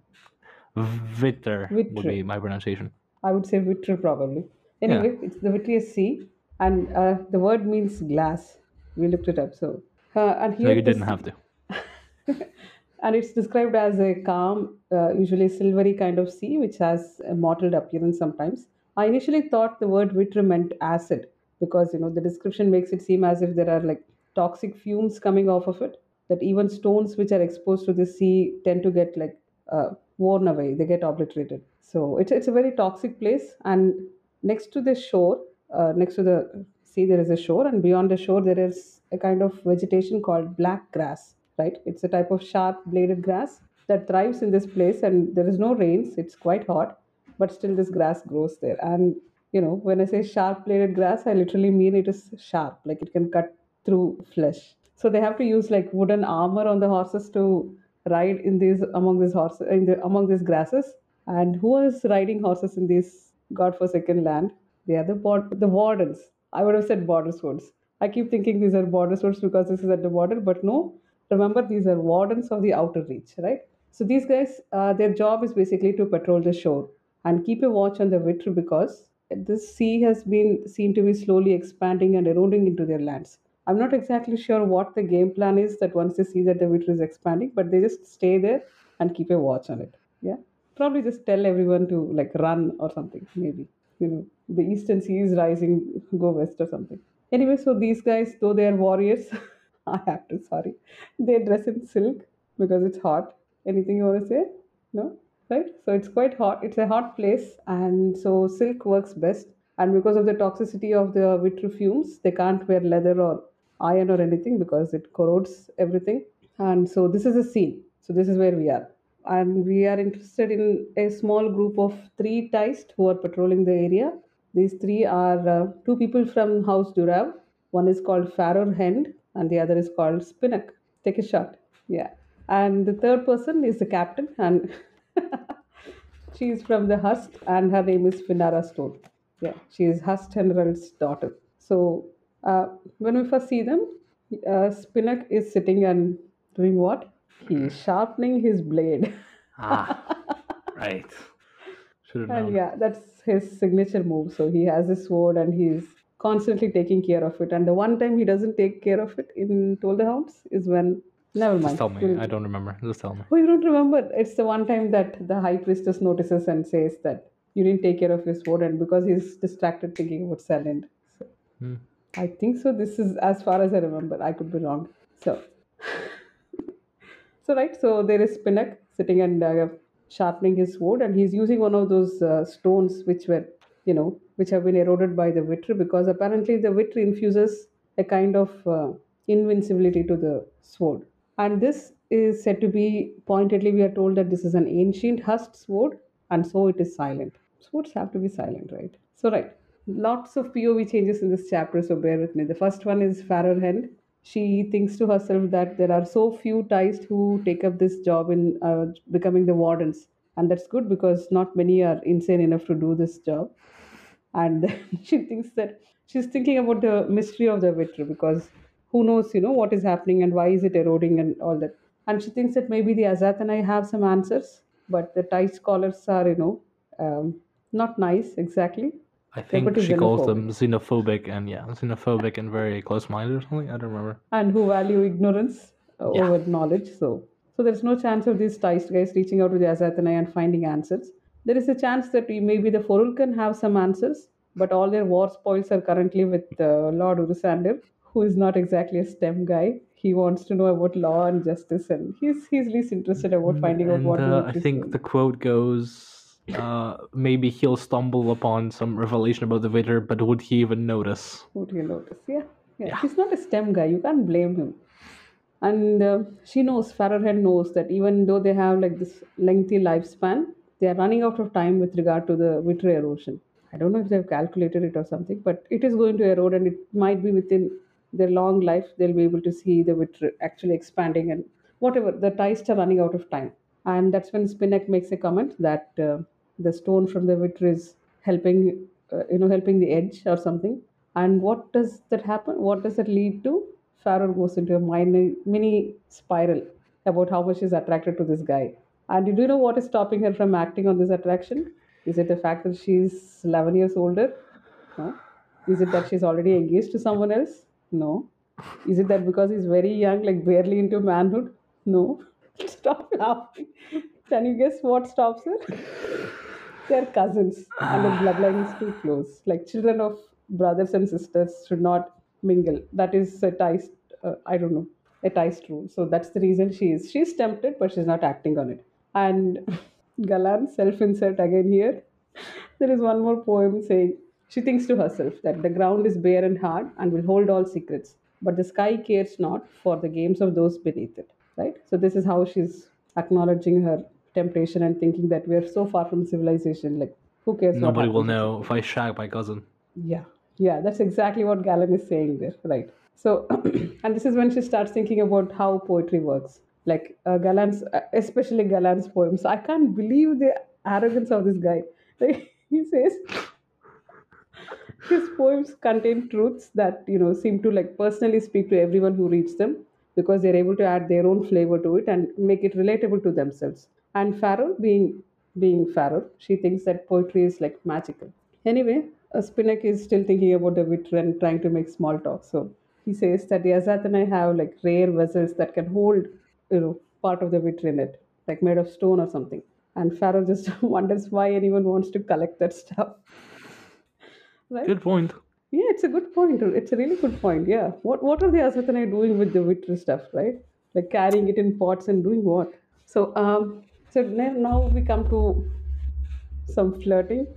Vitr would be my pronunciation. I would say Vitr probably. Anyway, yeah. It's the Vitreous Sea. And uh, the word means glass. We looked it up. So, uh, and here so you didn't have to. And it's described as a calm, uh, usually silvery kind of sea, which has a mottled appearance sometimes. I initially thought the word Vitr meant acid because, you know, the description makes it seem as if there are like toxic fumes coming off of it, that even stones which are exposed to the sea tend to get like uh, worn away. They get obliterated. So it's, it's a very toxic place. And next to the shore, Uh, next to the sea there is a shore, and beyond the shore there is a kind of vegetation called black grass, right? It's a type of sharp bladed grass that thrives in this place, and there is no rains. It's quite hot, but still this grass grows there. And you know, when I say sharp bladed grass, I literally mean it is sharp, like it can cut through flesh. So they have to use like wooden armor on the horses to ride in these among these horses in the among these grasses. And who is riding horses in this godforsaken land? They are the, board, the wardens. I would have said border swords. I keep thinking these are border swords because this is at the border. But no, remember, these are wardens of the outer reach, right? So these guys, uh, their job is basically to patrol the shore and keep a watch on the Vitr because this sea has been seen to be slowly expanding and eroding into their lands. I'm not exactly sure what the game plan is that once they see that the Vitr is expanding, but they just stay there and keep a watch on it. Yeah, probably just tell everyone to like run or something, maybe. You know, the eastern sea is rising, go west or something. Anyway, so these guys, though they are warriors, I have to, sorry. They dress in silk because it's hot. Anything you want to say? No? Right? So it's quite hot. It's a hot place. And so silk works best. And because of the toxicity of the Vitr fumes, they can't wear leather or iron or anything because it corrodes everything. And so this is a scene. So this is where we are. And we are interested in a small group of three Taist who are patrolling the area. These three are uh, two people from House Durav. One is called Faror Hend and the other is called Spinnock. Take a shot. Yeah. And the third person is the captain, and she is from the Hust and her name is Finarra Stone. Yeah. She is Hust General's daughter. So uh, when we first see them, uh, Spinnock is sitting and doing what? He's sharpening his blade. Ah, right. Should have known. And yeah, that's his signature move. So he has his sword and he's constantly taking care of it. And the one time he doesn't take care of it in Toll the Hounds is when... Never mind. Just tell me. We'll... I don't remember. Just tell me. Oh, you don't remember? It's the one time that the High Priestess notices and says that you didn't take care of your sword, and because he's distracted thinking about Salind. So, hmm. I think so. This is as far as I remember. I could be wrong. So... So, right, so there is Spinnock sitting and uh, sharpening his sword, and he's using one of those uh, stones which were, you know, which have been eroded by the Vitr, because apparently the Vitr infuses a kind of uh, invincibility to the sword. And this is said to be, pointedly we are told that this is an ancient Hust sword, and so it is silent. Swords have to be silent, right? So, right, lots of P O V changes in this chapter, so bear with me. The first one is Faror Hend. She thinks to herself that there are so few Taist who take up this job in uh, becoming the wardens. And that's good because not many are insane enough to do this job. And then she thinks that she's thinking about the mystery of the Vitr, because who knows, you know, what is happening and why is it eroding and all that. And she thinks that maybe the Azathanai have some answers, but the Taist scholars are, you know, um, not nice exactly. I think she calls them xenophobic and yeah, xenophobic and very close-minded or something. I don't remember. And who value ignorance uh, yeah. over knowledge. So, so there's no chance of these Taist guys reaching out to the Azathanai and finding answers. There is a chance that we, maybe the Forloken have some answers, but all their war spoils are currently with uh, Lord Urusander, who is not exactly a STEM guy. He wants to know about law and justice, and he's he's least interested about finding and, out what. Uh, I think the quote goes. Uh, maybe he'll stumble upon some revelation about the Vitr, but would he even notice? Would he notice? Yeah. yeah. yeah. He's not a STEM guy. You can't blame him. And uh, she knows, Faror Hend knows, that even though they have like this lengthy lifespan, they are running out of time with regard to the Vitreous erosion. I don't know if they have calculated it or something, but it is going to erode, and it might be within their long life they'll be able to see the Vitreous actually expanding and whatever. The tides are running out of time. And that's when Spinnock makes a comment that uh, the stone from the Vitreous helping, uh, you know, helping the edge or something. And what does that happen? What does that lead to? Faror goes into a mini, mini spiral about how much she's attracted to this guy. And do you know what is stopping her from acting on this attraction? Is it the fact that she's eleven years older? Huh? Is it that she's already engaged to someone else? No. Is it that because he's very young, like barely into manhood? No. Stop laughing. Can you guess what stops her? They're cousins, and the bloodline is too close. Like children of brothers and sisters should not mingle. That is a Taist, uh, I don't know, a Taist rule. So that's the reason she is. She's tempted, but she's not acting on it. And Gallan, self-insert again here. There is one more poem saying, she thinks to herself that the ground is bare and hard and will hold all secrets, but the sky cares not for the games of those beneath it. Right? So this is how she's acknowledging her temptation and thinking that we are so far from civilization. Like, who cares? Nobody will know if I shag my cousin. Yeah. Yeah, that's exactly what Gallan is saying there, right? So, and this is when she starts thinking about how poetry works. Like, uh, Gallan's, especially Gallan's poems. I can't believe the arrogance of this guy. Like, he says, his poems contain truths that, you know, seem to, like, personally speak to everyone who reads them, because they're able to add their own flavor to it and make it relatable to themselves. And Faror, being, being Faror, she thinks that poetry is, like, magical. Anyway, Uh, Spinnock is still thinking about the Vitreous and trying to make small talk. So he says that the Azathanai have like rare vessels that can hold, you know, part of the Vitreous in it, like made of stone or something. And Faror just wonders why anyone wants to collect that stuff. Right? Good point. Yeah, it's a good point. It's a really good point. Yeah. What What are the Azathanai doing with the Vitreous stuff, right? Like carrying it in pots and doing what? So um, so now we come to some flirting.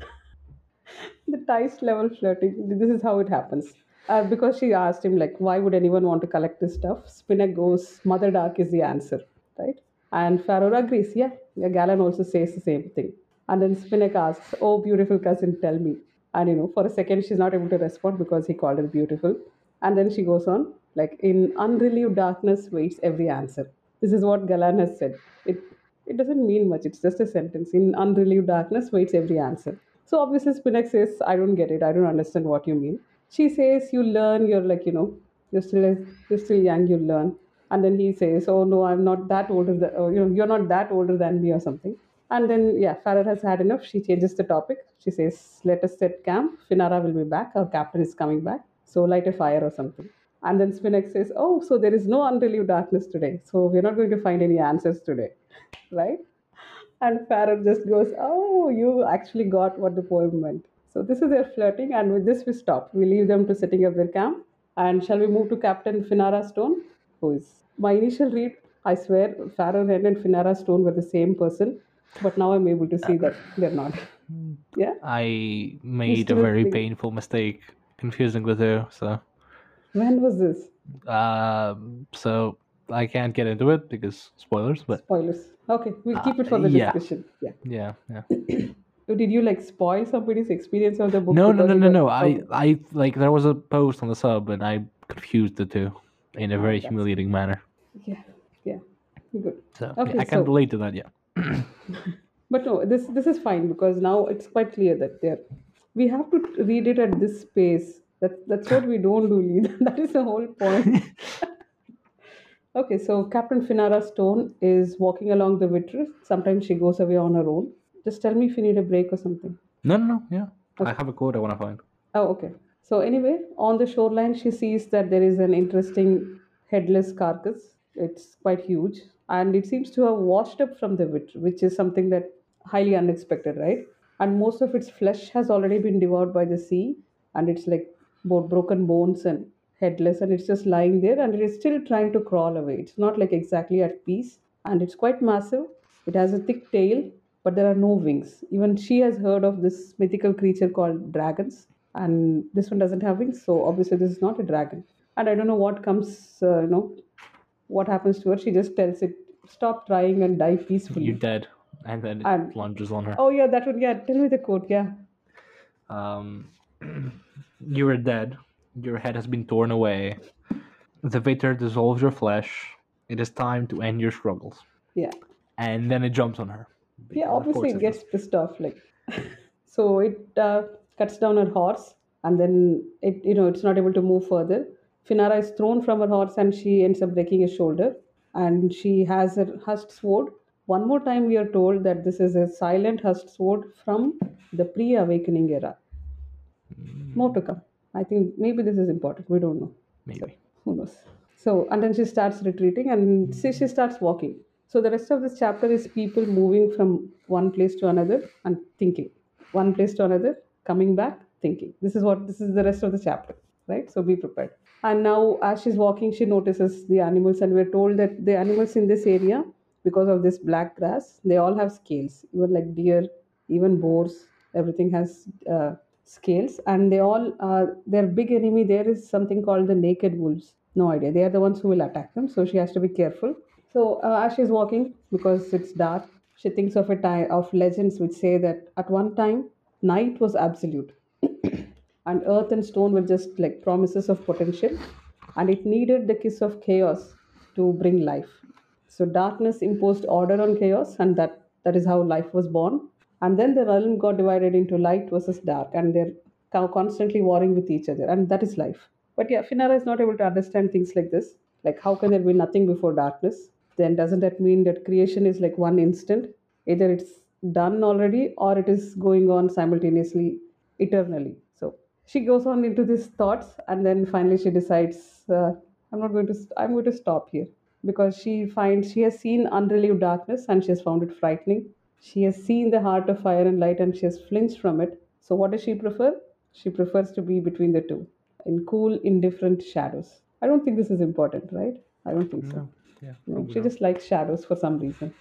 The Taist level flirting. This is how it happens. Uh, because she asked him, like, why would anyone want to collect this stuff? Spinnock goes, Mother Dark is the answer, right? And Faror agrees, yeah. yeah. Gallan also says the same thing. And then Spinnock asks, oh, beautiful cousin, tell me. And, you know, for a second, she's not able to respond because he called her beautiful. And then she goes on, like, in unrelieved darkness waits every answer. This is what Gallan has said. It, it doesn't mean much. It's just a sentence. In unrelieved darkness waits every answer. So obviously Spinnock says, I don't get it. I don't understand what you mean. She says, you learn. You're like, you know, you're still you're still young. You learn. And then he says, oh no, I'm not that older. Than, oh, you know, you're not that older than me or something. And then yeah, Faror has had enough. She changes the topic. She says, let us set camp. Finarra will be back. Our captain is coming back. So light a fire or something. And then Spinnock says, oh, so there is no unrelieved darkness today. So we're not going to find any answers today, right? And Faror just goes, oh, you actually got what the poem meant. So this is their flirting, and with this we stop. We leave them to setting up their camp. And shall we move to Captain Finarra Stone? Who is my initial read, I swear, Faror Hend and Finarra Stone were the same person. But now I'm able to see that they're not. Yeah? I made a very think? painful mistake confusing the two, so... When was this? Uh, so... I can't get into it because spoilers, but... Spoilers. Okay, we'll keep it for the uh, yeah. discussion. Yeah, yeah, yeah. So did you, like, spoil somebody's experience of the book? No, no, no, no, no. I, okay. I, like, there was a post on the sub, and I confused the two in a very oh, humiliating it. manner. Yeah, yeah. Good. So, okay, yeah, I can't so... relate to that yet. But no, this this is fine, because now it's quite clear that they're... We have to read it at this pace. That, that's what we don't do, Lee. That is the whole point. Okay, so Captain Finarra Stone is walking along the Vitreous. Sometimes she goes away on her own. Just tell me if you need a break or something. No, no, no. Yeah. Okay. I have a quote I want to find. Oh, okay. So anyway, on the shoreline, she sees that there is an interesting headless carcass. It's quite huge. And it seems to have washed up from the Vitreous, which is something that highly unexpected, right? And most of its flesh has already been devoured by the sea. And it's like both broken bones and... headless, and it's just lying there, and it is still trying to crawl away. It's not like exactly at peace, and it's quite massive. It has a thick tail, but there are no wings. Even she has heard of this mythical creature called dragons, and this one doesn't have wings, so obviously this is not a dragon. And I don't know what comes, uh, you know, what happens to her, she just tells it, stop trying and die peacefully. You're dead. And then it and, plunges on her. Oh, yeah, that one. Yeah, tell me the quote. Yeah. Um, you are dead. Your head has been torn away. The bitter dissolves your flesh. It is time to end your struggles. Yeah. And then it jumps on her. Yeah, obviously it, it gets does. pissed off. Like, so it uh, cuts down her horse, and then it you know it's not able to move further. Finarra is thrown from her horse, and she ends up breaking his shoulder. And she has her Hust sword. One more time, we are told that this is a silent Hust sword from the pre-awakening era. Mm. More to come. I think maybe this is important. We don't know. Maybe. So, who knows? So, and then she starts retreating and she, she starts walking. So the rest of this chapter is people moving from one place to another and thinking. One place to another, coming back, thinking. This is what this is the rest of the chapter, right? So be prepared. And now as she's walking, she notices the animals, and we're told that the animals in this area, because of this black grass, they all have scales. Even like deer, even boars, everything has uh, scales. And they all, uh, their big enemy there is something called the naked wolves. No idea. They are the ones who will attack them. So she has to be careful. So uh, as she's walking, because it's dark, she thinks of a time of legends which say that at one time, night was absolute. And earth and stone were just like promises of potential. And it needed the kiss of chaos to bring life. So darkness imposed order on chaos, and that, that is how life was born. And then the realm got divided into light versus dark, and they're constantly warring with each other, and that is life. But yeah, Finarra is not able to understand things like this. Like, how can there be nothing before darkness? Then doesn't that mean that creation is like one instant? Either it's done already, or it is going on simultaneously, eternally. So she goes on into these thoughts, and then finally she decides, uh, I'm not going to, I'm going to stop here. Because she finds she has seen unrelieved darkness and she has found it frightening. She has seen the heart of fire and light and she has flinched from it. So what does she prefer? She prefers to be between the two, in cool, indifferent shadows. I don't think this is important, right? I don't think no. so. Yeah, no, she no. just likes shadows for some reason,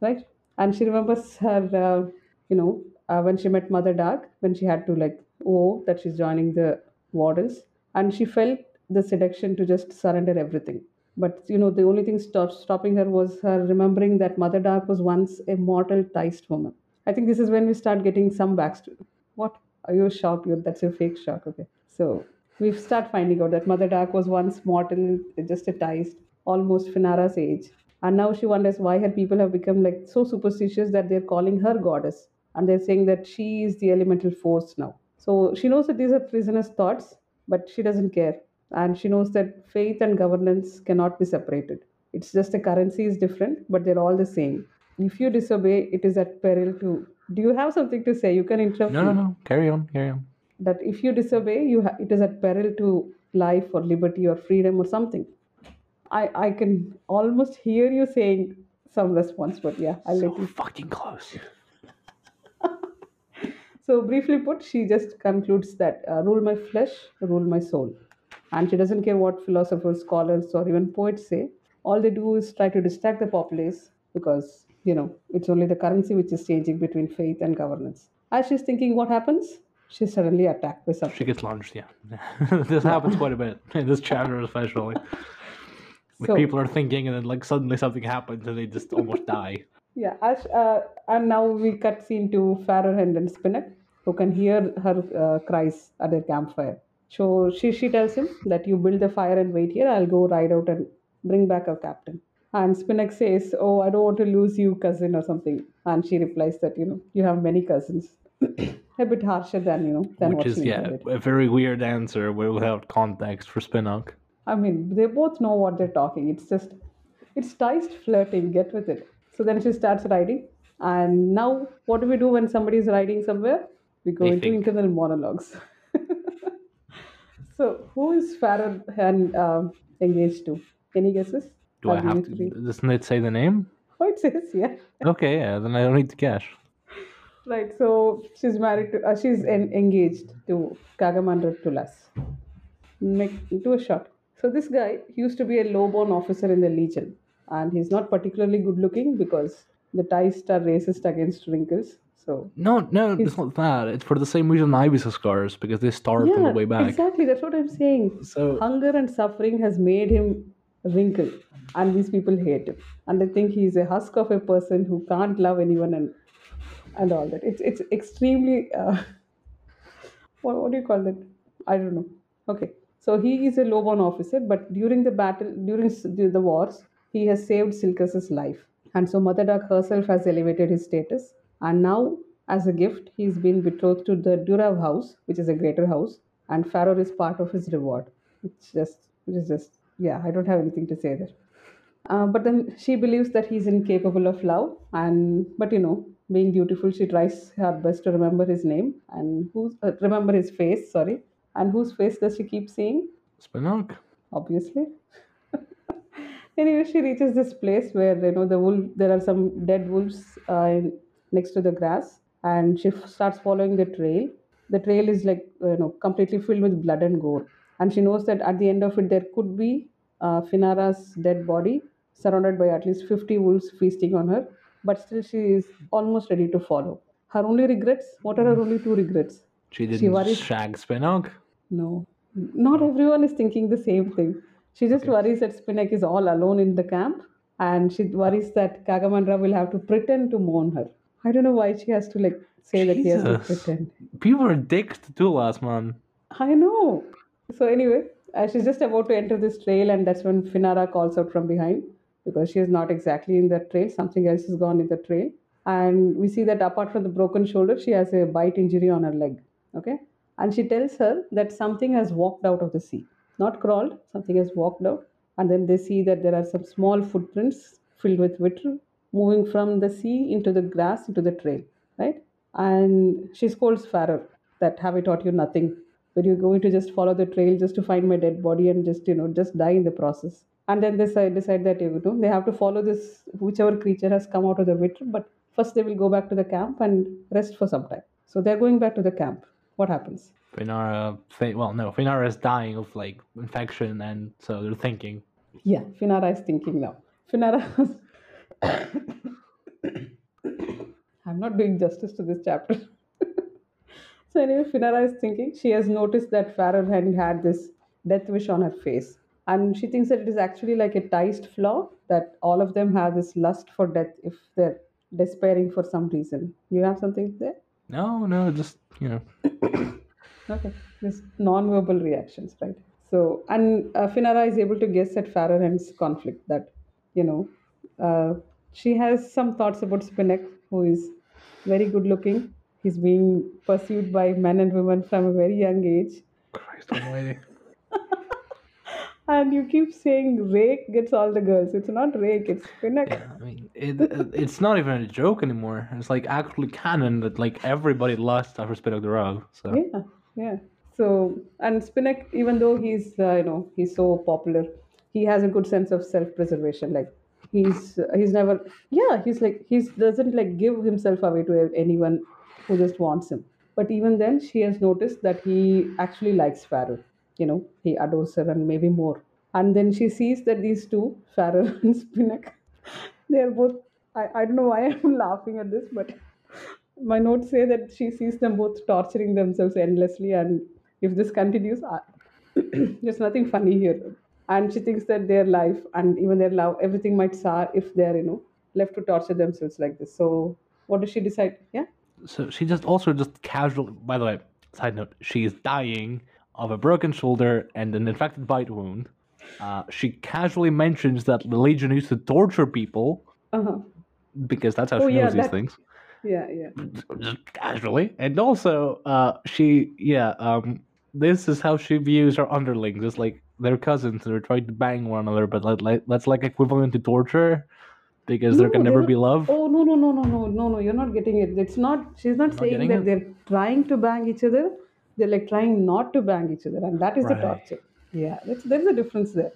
right? And she remembers her, uh, you know, uh, when she met Mother Dark, when she had to like, oh, that she's joining the Wardens, and she felt the seduction to just surrender everything. But, you know, the only thing stop, stopping her was her remembering that Mother Dark was once a mortal-ticed woman. I think this is when we start getting some backstory. What? Are you shocked? That's your fake shock. Okay. So we start finding out that Mother Dark was once mortal, just a ticed, almost Finarra's age. And now she wonders why her people have become like so superstitious that they're calling her goddess. And they're saying that she is the elemental force now. So she knows that these are treasonous thoughts, but she doesn't care. And she knows that faith and governance cannot be separated. It's just the currency is different, but they're all the same. If you disobey, it is at peril to... Do you have something to say? You can interrupt No, me. no, no. Carry on, carry on. That if you disobey, you ha- it is at peril to life or liberty or freedom or something. I, I can almost hear you saying some response, but yeah. I'll so let you... fucking close. So briefly put, she just concludes that uh, rule my flesh, rule my soul. And she doesn't care what philosophers, scholars, or even poets say. All they do is try to distract the populace because, you know, it's only the currency which is changing between faith and governance. As she's thinking what happens, she's suddenly attacked by something. She gets launched, yeah. This happens quite a bit in this chapter especially. Like so, people are thinking and then like suddenly something happens and they just almost die. Yeah, as, uh, and now we cut scene to Faror Hend and Spinnock, who can hear her uh, cries at their campfire. So she, she tells him that you build the fire and wait here. I'll go ride out and bring back our captain. And Spinnock says, oh, I don't want to lose you, cousin, or something. And she replies that, you know, you have many cousins. A bit harsher than, you know, than Which what is, she yeah, a very weird answer without context for Spinnock. I mean, they both know what they're talking. It's just, it's ticed flirting. Get with it. So then she starts riding. And now what do we do when somebody is riding somewhere? We go they into think. internal monologues. So, who is Faror Hend uh, engaged to? Any guesses? Do I have to? Doesn't it say the name? Oh, it says, yeah. Okay, yeah, then I don't need to guess. Right, so she's married to, uh, she's en- engaged to Kagamandra Tulas. Make, do a shot. So, this guy used to be a low-born officer in the Legion. And he's not particularly good-looking because the ties are racist against wrinkles. So no, no, it's not that. It's for the same reason Ivis has scars, because they starved yeah, on the way back. Exactly, that's what I'm saying. So hunger and suffering has made him wrinkle, and these people hate him. And they think he's a husk of a person who can't love anyone and and all that. It's it's extremely uh, what what do you call that? I don't know. Okay, so he is a lowborn officer, but during the battle, during the wars, he has saved Silcus's life, and so Mother Dark herself has elevated his status, and now, as a gift, he's been betrothed to the Durav house, which is a greater house, and Faror is part of his reward. It's just, it's just, yeah, I don't have anything to say there. Uh, but then she believes that he's incapable of love, and but you know, being dutiful, she tries her best to remember his name and who's uh, remember his face. Sorry, and whose face does she keep seeing? Spinnock. Obviously. Anyway, she reaches this place where you know the wolf. There are some dead wolves uh, in, next to the grass. And she f- starts following the trail. The trail is like, you know, completely filled with blood and gore. And she knows that at the end of it, there could be uh, Finarra's dead body surrounded by at least fifty wolves feasting on her. But still, she is almost ready to follow. Her only regrets? What are her only two regrets? She didn't she worries... shag Spinnock? No. Not everyone is thinking the same thing. She just okay. worries that Spinnock is all alone in the camp. And she worries that Kagamandra will have to pretend to mourn her. I don't know why she has to like say Jesus. that he has to pretend. People are dicks to Tulas, man. I know. So anyway, uh, she's just about to enter this trail, and that's when Finarra calls out from behind, because she is not exactly in the trail. Something else has gone in the trail. And we see that apart from the broken shoulder, she has a bite injury on her leg. Okay? And she tells her that something has walked out of the sea. Not crawled. Something has walked out. And then they see that there are some small footprints filled with vitriol, moving from the sea into the grass, into the trail, right? And she scolds Faror that, have I taught you nothing? But you're going to just follow the trail just to find my dead body and just, you know, just die in the process. And then they decide that, you know, they have to follow this, whichever creature has come out of the water, but first they will go back to the camp and rest for some time. So they're going back to the camp. What happens? Finarra, well, no, Finarra is dying of, like, infection, and so they're thinking. Yeah, Finarra is thinking now. Finarra... I'm not doing justice to this chapter. So anyway, Finarra is thinking. She has noticed that Faror Hend had this death wish on her face, and she thinks that it is actually like a taste flaw, that all of them have this lust for death if they're despairing for some reason. You have something there? No, no, just, you know. Okay, just non-verbal reactions, right? So, and uh, Finarra is able to guess at Faror Hend's conflict, that, you know, uh, she has some thoughts about Spinnock, who is very good looking. He's being pursued by men and women from a very young age. Christ almighty. And you keep saying Rake gets all the girls. It's not Rake, it's Spinnock. Yeah, I mean, it, it's not even a joke anymore. It's like actually canon that like everybody lost after Spinnock the Rogue. So. Yeah, yeah. So, and Spinnock, even though he's, uh, you know, he's so popular, he has a good sense of self-preservation, like. He's he's never yeah he's like he doesn't like give himself away to anyone who just wants him. But even then, she has noticed that he actually likes Faror. You know, he adores her and maybe more. And then she sees that these two, Faror and Spinnock, they are both. I, I don't know why I'm laughing at this, but my notes say that she sees them both torturing themselves endlessly. And if this continues, I, there's nothing funny here. And she thinks that their life and even their love, everything might sour if they're, you know, left to torture themselves like this. So what does she decide? Yeah. So she just also just casually, by the way, side note, she is dying of a broken shoulder and an infected bite wound. Uh, she casually mentions that the Legion used to torture people uh-huh. because that's how oh, she yeah, knows that... these things. Yeah, yeah. Just casually. And also, uh, she, yeah, um, this is how she views her underlings. It's like, they're cousins, they're trying to bang one another, but let, let, that's like equivalent to torture because no, there can never not, be love. Oh, no, no, no, no, no, no, no, you're not getting it. It's not, she's not, not saying that it. They're trying to bang each other. They're like trying not to bang each other, and that is right. The torture. Yeah, that's, there's a difference there.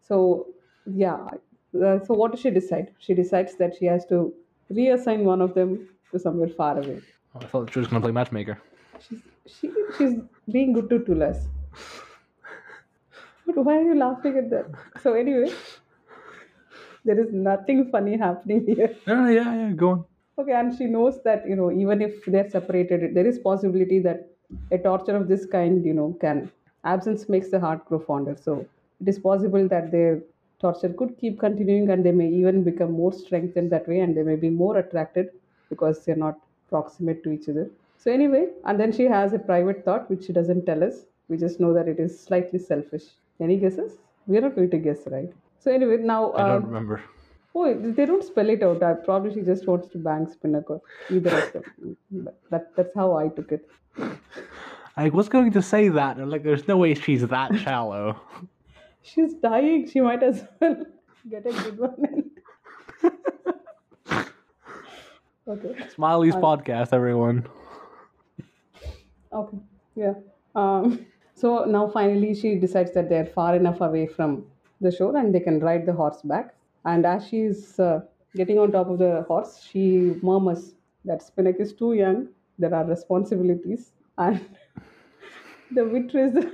So, yeah. Uh, so what does she decide? She decides that she has to reassign one of them to somewhere far away. Oh, I thought she was going to play matchmaker. She's, she, she's being good to Tulas. But why are you laughing at that? So anyway, there is nothing funny happening here. No, no, yeah, yeah, go on. Okay, and she knows that, you know, even if they're separated, there is possibility that a torture of this kind, you know, can... Absence makes the heart grow fonder. So it is possible that their torture could keep continuing, and they may even become more strengthened that way, and they may be more attracted because they're not proximate to each other. So anyway, and then she has a private thought which she doesn't tell us. We just know that it is slightly selfish. Any guesses? We're not going to guess, right? So anyway, now... I don't um, remember. Oh, they don't spell it out. I probably she just wants to bang Spinnock or either of them. That, that's how I took it. I was going to say that. I'm like, there's no way she's that shallow. She's dying. She might as well get a good one in. Okay. Smiley's um, podcast, everyone. Okay. Yeah. Um, so now finally she decides that they're far enough away from the shore and they can ride the horse back. And as she's uh, getting on top of the horse, she murmurs that Spinnock is too young. There are responsibilities. And the Vitreous is,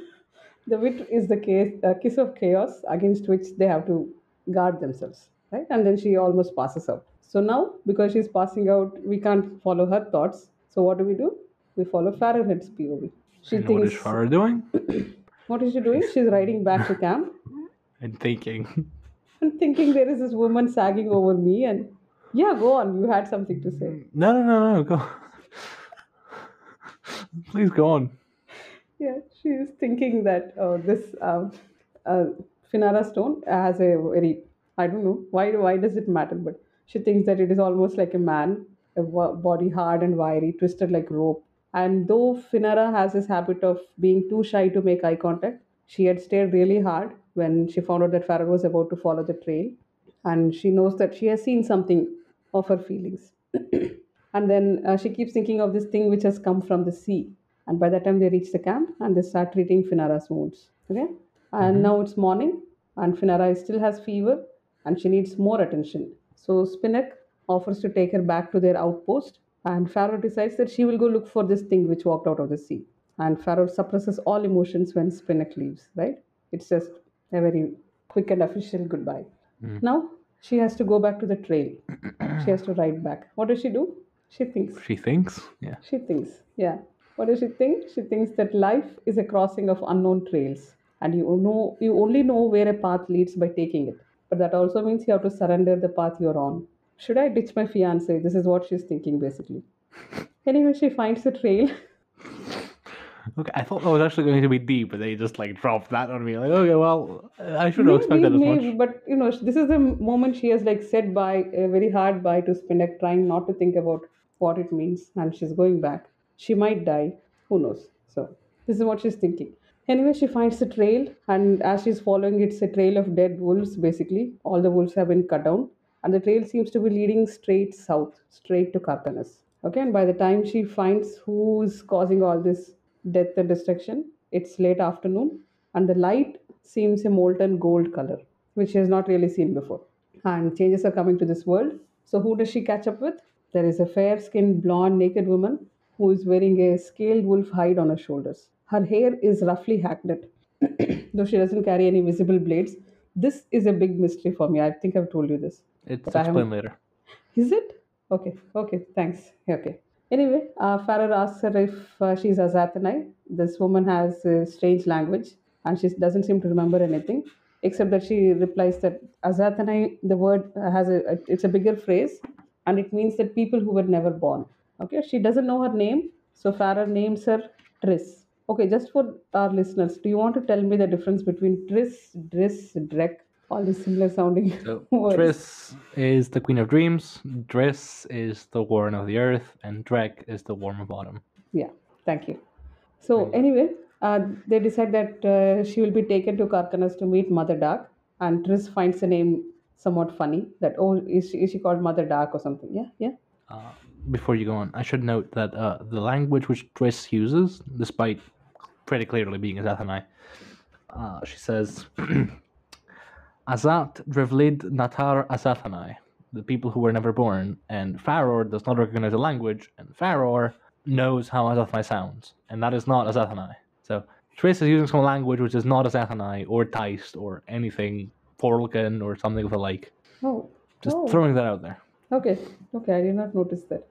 the Vitreous is the case, uh, kiss of chaos against which they have to guard themselves. Right? And then she almost passes out. So now, because she's passing out, we can't follow her thoughts. So what do we do? We follow Faror Hend's P O V. She and thinks, what is Faror doing? What is she doing? She's riding back to camp. And thinking. And thinking there is this woman sagging over me. And yeah, go on. You had something to say. No, no, no, no. Go. Please go on. Yeah, she is thinking that uh, this uh, uh, Finarra Stone has a very, I don't know, why, why does it matter? But she thinks that it is almost like a man, a body hard and wiry, twisted like rope. And though Finarra has this habit of being too shy to make eye contact, she had stared really hard when she found out that Faror was about to follow the trail. And she knows that she has seen something of her feelings. And then uh, she keeps thinking of this thing which has come from the sea. And by the time they reach the camp, and they start treating Finarra's wounds. Okay? And mm-hmm. now it's morning, and Finarra still has fever, and she needs more attention. So Spinnock offers to take her back to their outpost, and Faror decides that she will go look for this thing which walked out of the sea. And Faror suppresses all emotions when Spinnock leaves, right? It's just a very quick and official goodbye. Mm. Now, she has to go back to the trail. She has to ride back. What does she do? She thinks. She thinks? Yeah. She thinks. Yeah. What does she think? She thinks that life is a crossing of unknown trails. And you know, you only know where a path leads by taking it. But that also means you have to surrender the path you're on. Should I ditch my fiance? This is what she's thinking, basically. Anyway, she finds the trail. Okay, I thought that was actually going to be deep, but they just, like, dropped that on me. Like, okay, well, I shouldn't have expected as much. But, you know, this is the moment she has, like, said bye, a very hard bye to Spinnock, trying not to think about what it means, and she's going back. She might die, who knows. So this is what she's thinking. Anyway, she finds the trail, and as she's following, it's a trail of dead wolves, basically. All the wolves have been cut down, and the trail seems to be leading straight south, straight to Kharkanas. Okay, and by the time she finds who's causing all this death and destruction, it's late afternoon, and the light seems a molten gold color, which she has not really seen before. And changes are coming to this world. So who does she catch up with? There is a fair-skinned, blonde, naked woman who is wearing a scaled wolf hide on her shoulders. Her hair is roughly hackneyed, though she doesn't carry any visible blades. This is a big mystery for me. I think I've told you this. It's explained later. Is it? Okay. Okay. Thanks. Okay. Anyway, uh, Faror asks her if uh, she's Azathanai. This woman has a strange language, and she doesn't seem to remember anything, except that she replies that Azathanai, the word has a, a it's a bigger phrase, and it means that people who were never born. Okay, she doesn't know her name, so Faror names her Driss. Okay, just for our listeners, do you want to tell me the difference between Driss, Driss, Drek, all these similar sounding so, words? Driss is the Queen of Dreams, Driss is the Warren of the Earth, and Drek is the Worm of Autumn. Yeah, thank you. So right. Anyway, uh, they decide that uh, she will be taken to Kharkanas to meet Mother Dark, and Driss finds the name somewhat funny, that, oh, is she, is she called Mother Dark or something? Yeah, yeah. Uh, before you go on, I should note that uh, the language which Driss uses, despite pretty clearly being Azathanai, uh, she says, Azat Drevlid Natar Azathanai, the people who were never born, and Faror does not recognize the language, and Faror knows how Azathanai sounds, and that is not Azathanai. So Driss is using some language which is not Azathanai, or Taist, or anything Forloken or something of the like. Oh. Just oh. throwing that out there. Okay. Okay, I did not notice that.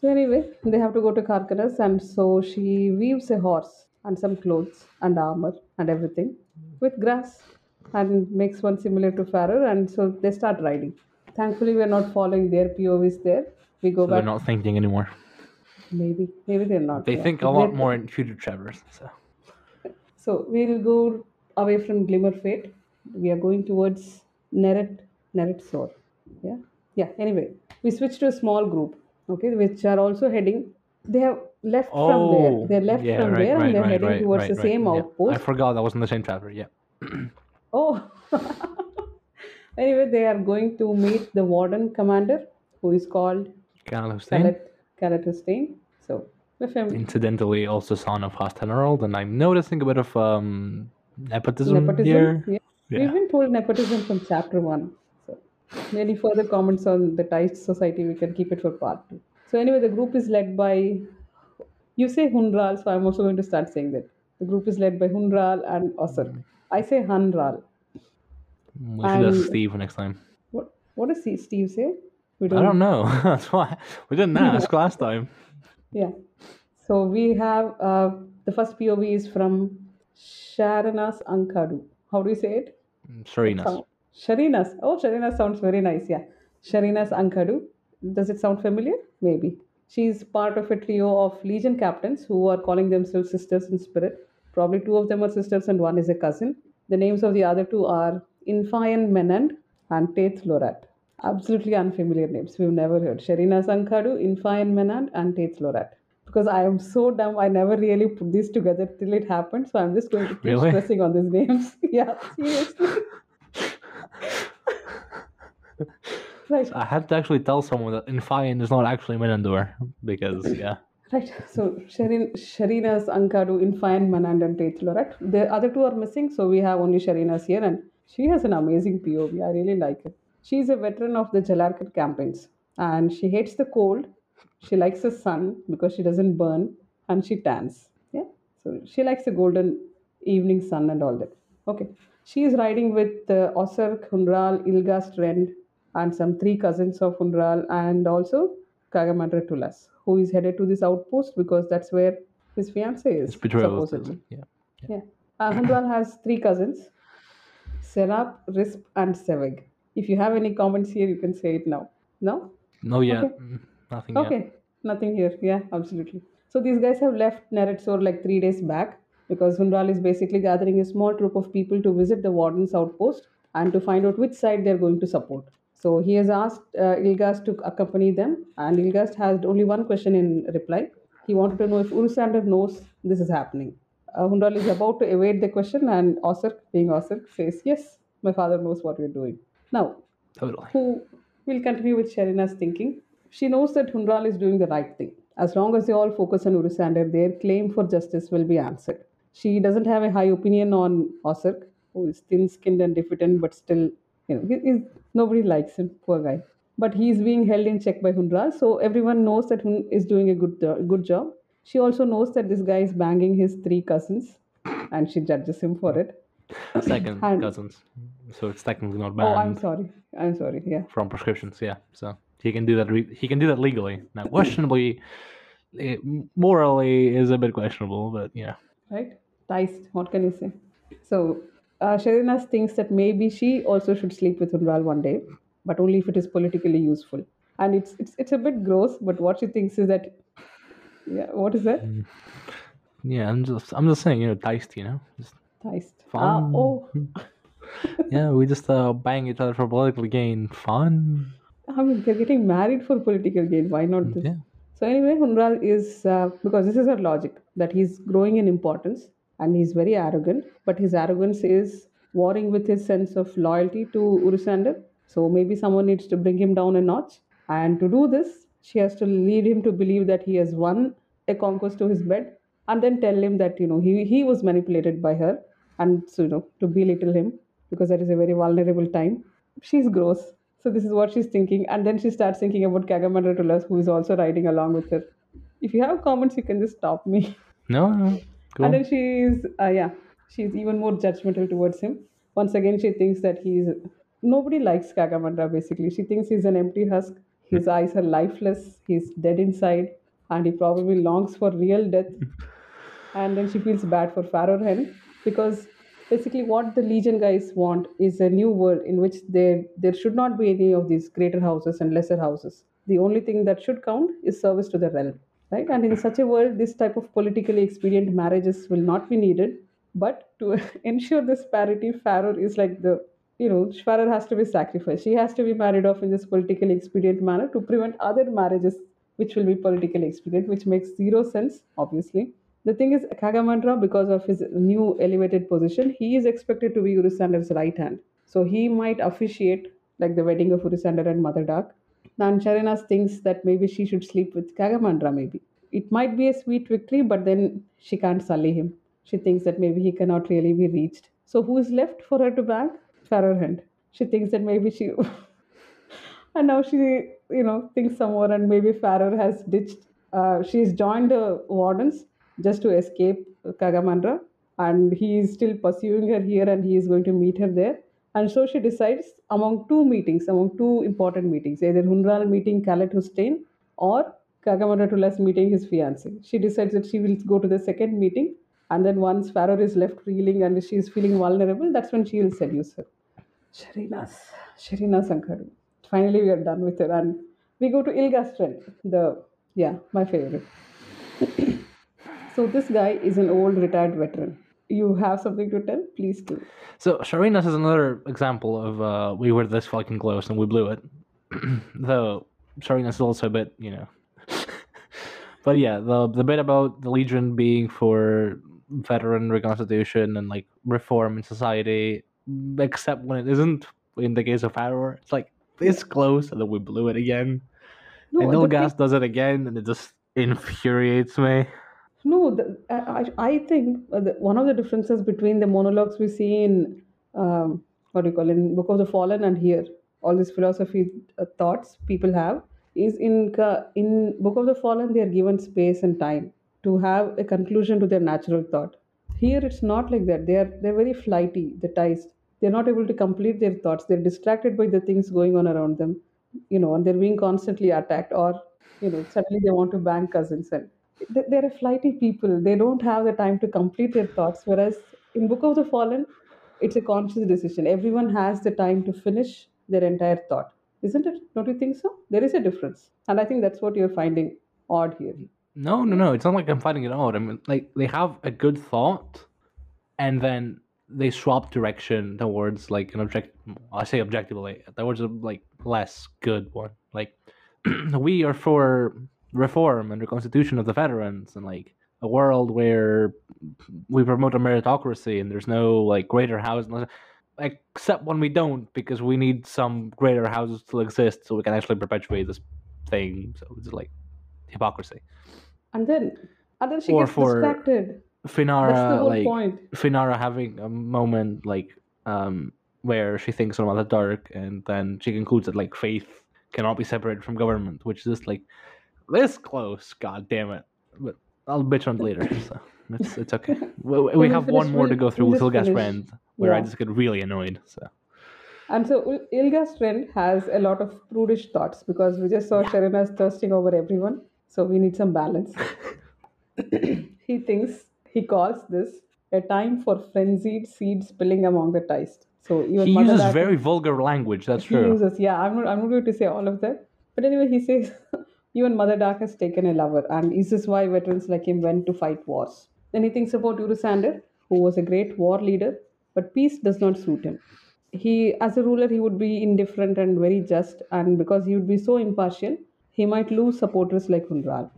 So anyway, they have to go to Kharkanas, and so she weaves a horse and some clothes and armor and everything with grass. and makes one similar to Faror, and so they start riding. Thankfully, we are not following their P O Vs there. We go so back. They're not thinking anymore. Maybe. Maybe they're not. They yeah. think a lot more in Tudor Traverse. So. so we'll go away from Glimmer Fate. We are going towards Neret, Neret Sor. Yeah. Yeah. Anyway, we switch to a small group, okay, which are also heading. They have left oh, from there. They're left yeah, from right, there right, and they're right, heading right, towards right, the right. same yeah. outpost. I forgot that was in the same traveler. Yeah. oh. Anyway, they are going to meet the warden commander, who is called Galar Baras. So, with him. Incidentally, also son of Hust Legion, and I'm noticing a bit of um, nepotism, nepotism here. Yeah. Yeah. We've been told nepotism from chapter one. So, any further comments on the Tithe Society, we can keep it for part two. So, anyway, the group is led by, you say Hundral, so I'm also going to start saying that. The group is led by Hundral and Osir. Mm. I say Hundral. We should and, ask Steve next time. What What does Steve say? We don't I don't know. That's why we didn't ask last time. Yeah. So we have uh, the first P O V is from Sharinas Ankhadu. How do you say it? Sharinas. Sharinas. Oh, Sharinas sounds very nice. Yeah. Sharinas Ankhadu. Does it sound familiar? Maybe. She's part of a trio of Legion captains who are calling themselves sisters in spirit. Probably two of them are sisters and one is a cousin. The names of the other two are Infayan Menand and Taith Lorat. Absolutely unfamiliar names. We've never heard. Sharinas Ankhadu, Infayan Menand and Taith Lorat. Because I am so dumb, I never really put these together till it happened. So I'm just going to keep really? stressing on these names. Yeah, seriously. Right. I had to actually tell someone that Infayan is not actually Menandor. Because, yeah. Right. So Sharin, Sharinas Ankhadu, Infayan Menand and Taith Lorat. The other two are missing. So we have only Sharinas here, and she has an amazing P O V. I really like it. She is a veteran of the Jalarkan campaigns. And she hates the cold. She likes the sun because she doesn't burn. And she tans. Yeah. So she likes the golden evening sun and all that. Okay. She is riding with uh, Osir, Hundral, Ilgast Rend, and some three cousins of Hundral. And also Kagamandra Tulas, who is headed to this outpost because that's where his fiancé is. It's supposedly. Yeah. Yeah. Uh, Hundral has three cousins. Serap, Risp, and Seveg. If you have any comments here, you can say it now. No? No, yeah. Okay. Nothing okay. yet. Okay, nothing here. Yeah, absolutely. So these guys have left Neret Sor like three days back because Hundral is basically gathering a small troop of people to visit the warden's outpost and to find out which side they're going to support. So he has asked uh, Ilgast to accompany them, and Ilgast had only one question in reply. He wanted to know if Urusander knows this is happening. Uh, Hundral is about to evade the question, and Osir, being Osir, says, yes, my father knows what we're doing. Now, totally. Who will continue with Sharina's thinking? She knows that Hundral is doing the right thing. As long as they all focus on Urusander, their claim for justice will be answered. She doesn't have a high opinion on Osir, who is thin-skinned and diffident, but still, you know, he, nobody likes him, poor guy. But he's being held in check by Hundral, so everyone knows that Hun is doing a good, uh, good job. She also knows that this guy is banging his three cousins, and she judges him for it. Second and, cousins, so it's technically not banned. Oh, I'm sorry, I'm sorry. Yeah. From prescriptions, yeah. So he can do that. Re he can do that legally. Now, questionably, it morally is a bit questionable, but yeah. Right, diced. What can you say? So uh, Sharinas thinks that maybe she also should sleep with Hundral one day, but only if it is politically useful. And it's it's it's a bit gross, but what she thinks is that. Yeah, what is that? Yeah, I'm just, I'm just saying, you know, diced, you know, just diced. Fun. Ah, oh. Yeah, we just uh, bang each other for political gain. Fun. I mean, they're getting married for political gain. Why not this? Yeah. So anyway, Hundral is uh, because this is her logic that he's growing in importance and he's very arrogant, but his arrogance is warring with his sense of loyalty to Urusander. So maybe someone needs to bring him down a notch, and to do this, she has to lead him to believe that he has won a conquest to his bed, and then tell him that, you know, he, he was manipulated by her, and so, you know, to belittle him because that is a very vulnerable time. She's gross. So this is what she's thinking. And then she starts thinking about Kagamandra Tulas, who is also riding along with her. If you have comments, you can just stop me. No, no. Go and then she's, uh, yeah, she's even more judgmental towards him. Once again, she thinks that he's, nobody likes Kagamandra basically. She thinks he's an empty husk. His eyes are lifeless, he's dead inside, and he probably longs for real death. And then she feels bad for Faror Hend because basically what the Legion guys want is a new world in which there, there should not be any of these greater houses and lesser houses. The only thing that should count is service to the realm, right? And in such a world, this type of politically expedient marriages will not be needed. But to ensure this parity, Faror is like the, you know, Faror has to be sacrificed. She has to be married off in this politically expedient manner to prevent other marriages which will be politically expedient, which makes zero sense, obviously. The thing is, Kagamandra, because of his new elevated position, he is expected to be Urusander's right hand. So he might officiate like the wedding of Urusander and Mother Dark. And Sharinas thinks that maybe she should sleep with Kagamandra, maybe. It might be a sweet victory, but then she can't sully him. She thinks that maybe he cannot really be reached. So who is left for her to back? Faror Hend. She thinks that maybe she... and now she, you know, thinks some more, and maybe Faror has ditched... Uh, she's joined the Wardens just to escape Kagamandra, and he is still pursuing her here, and he is going to meet her there. And so she decides among two meetings, among two important meetings, either Hundral meeting Khaled Hussein or Kagamandra Tulas meeting his fiancé. She decides that she will go to the second meeting, and then once Faror is left reeling and she is feeling vulnerable, that's when she will seduce her. Sharinas, Sharinas Ankhadu. Finally, we are done with her, and we go to Ilgastren, the, yeah, my favorite. So this guy is an old retired veteran. You have something to tell? Please do. So Sharinas is another example of uh, we were this fucking close and we blew it. Though Sharinas is also a bit, you know. But yeah, the the bit about the Legion being for veteran reconstitution and like reform in society, except when it isn't. In the case of Faror, it's like this close and then we blew it again. No, and Ilgas thing... does it again, and it just infuriates me. No, the, I, I think the, one of the differences between the monologues we see in, um, what do you call it, in Book of the Fallen and here, all these philosophy uh, thoughts people have, is in, uh, in Book of the Fallen, they are given space and time to have a conclusion to their natural thought. Here, it's not like that. They are they're very flighty, the ties. They're not able to complete their thoughts. They're distracted by the things going on around them, you know, and they're being constantly attacked, or, you know, suddenly they want to bang cousins and... They're a flighty people. They don't have the time to complete their thoughts. Whereas in Book of the Fallen, it's a conscious decision. Everyone has the time to finish their entire thought. Isn't it? Don't you think so? There is a difference. And I think that's what you're finding odd here. No, no, no. It's not like I'm finding it odd. I mean, like, they have a good thought and then they swap direction towards, like, an object... I say objectively. Towards a, like, less good one. Like, we are for... reform and reconstitution of the veterans and like a world where we promote a meritocracy and there's no like greater house, except when we don't, because we need some greater houses to exist so we can actually perpetuate this thing. So it's like hypocrisy. And then and then she or gets for distracted. Finarra, that's the whole like point. Finarra having a moment like um where she thinks on Mother Dark, and then she concludes that like faith cannot be separated from government, which is just like this close, god damn it. But I'll bitch on it later, so it's, it's okay. We, we, we have one more we'll, to go through with Ilgastren, where yeah. I just get really annoyed. So, and so Ilgastren has a lot of prudish thoughts, because we just saw yeah. Sharinas thirsting over everyone, so we need some balance. He thinks, he calls this a time for frenzied seeds spilling among the ties. So even he Mother uses Dark, very vulgar language, that's he true. Uses, yeah, I'm not, I'm not going to say all of that. But anyway, he says... Even Mother Dark has taken a lover, and is this why veterans like him went to fight wars? Then he thinks about Urusander, who was a great war leader, but peace does not suit him. He, as a ruler, he would be indifferent and very just, and because he would be so impartial, he might lose supporters like Hundral.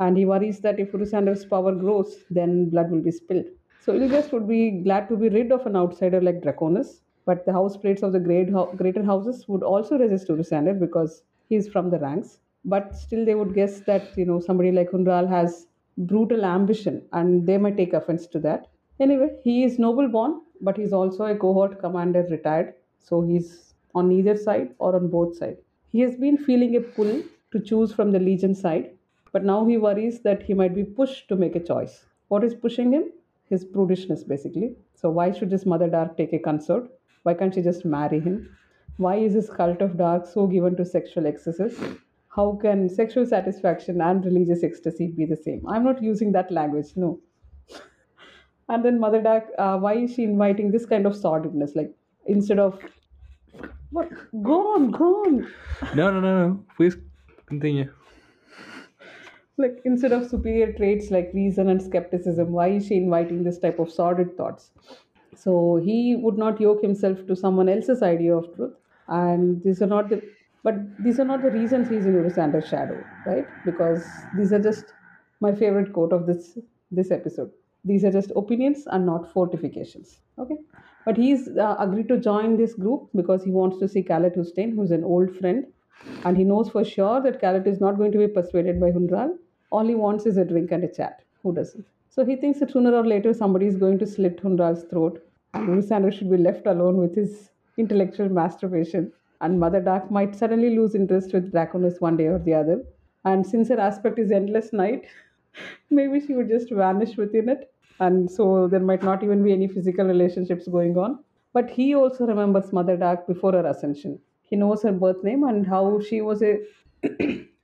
And he worries that if Urusander's power grows, then blood will be spilled. So Ilgast would be glad to be rid of an outsider like Draconus, but the houseplates of the great, greater houses would also resist Urusander because he is from the ranks. But still they would guess that, you know, somebody like Hundral has brutal ambition, and they might take offense to that. Anyway, he is noble born, but he's also a cohort commander retired. So he's on either side or on both sides. He has been feeling a pull to choose from the Legion side, but now he worries that he might be pushed to make a choice. What is pushing him? His prudishness, basically. So why should this Mother Dark take a consort? Why can't she just marry him? Why is this cult of Dark so given to sexual excesses? How can sexual satisfaction and religious ecstasy be the same? I'm not using that language, no. And then Mother Dark, uh, why is she inviting this kind of sordidness? Like, instead of, what? Go on, go on. No, no, no, no. Please continue. Like, instead of superior traits like reason and skepticism, why is she inviting this type of sordid thoughts? So he would not yoke himself to someone else's idea of truth. And these are not the, but these are not the reasons he's in Urusander's shadow, right? Because these are just my favorite quote of this this episode. These are just opinions and not fortifications. Okay. But he's uh, agreed to join this group because he wants to see Kalat Hustain, who's an old friend. And he knows for sure that Kalat is not going to be persuaded by Hundral. All he wants is a drink and a chat. Who doesn't? So he thinks that sooner or later somebody is going to slit Hundral's throat. And Urusander should be left alone with his intellectual masturbation. And Mother Dark might suddenly lose interest with Draconus one day or the other. And since her aspect is endless night, maybe she would just vanish within it. And so there might not even be any physical relationships going on. But he also remembers Mother Dark before her ascension. He knows her birth name and how she was a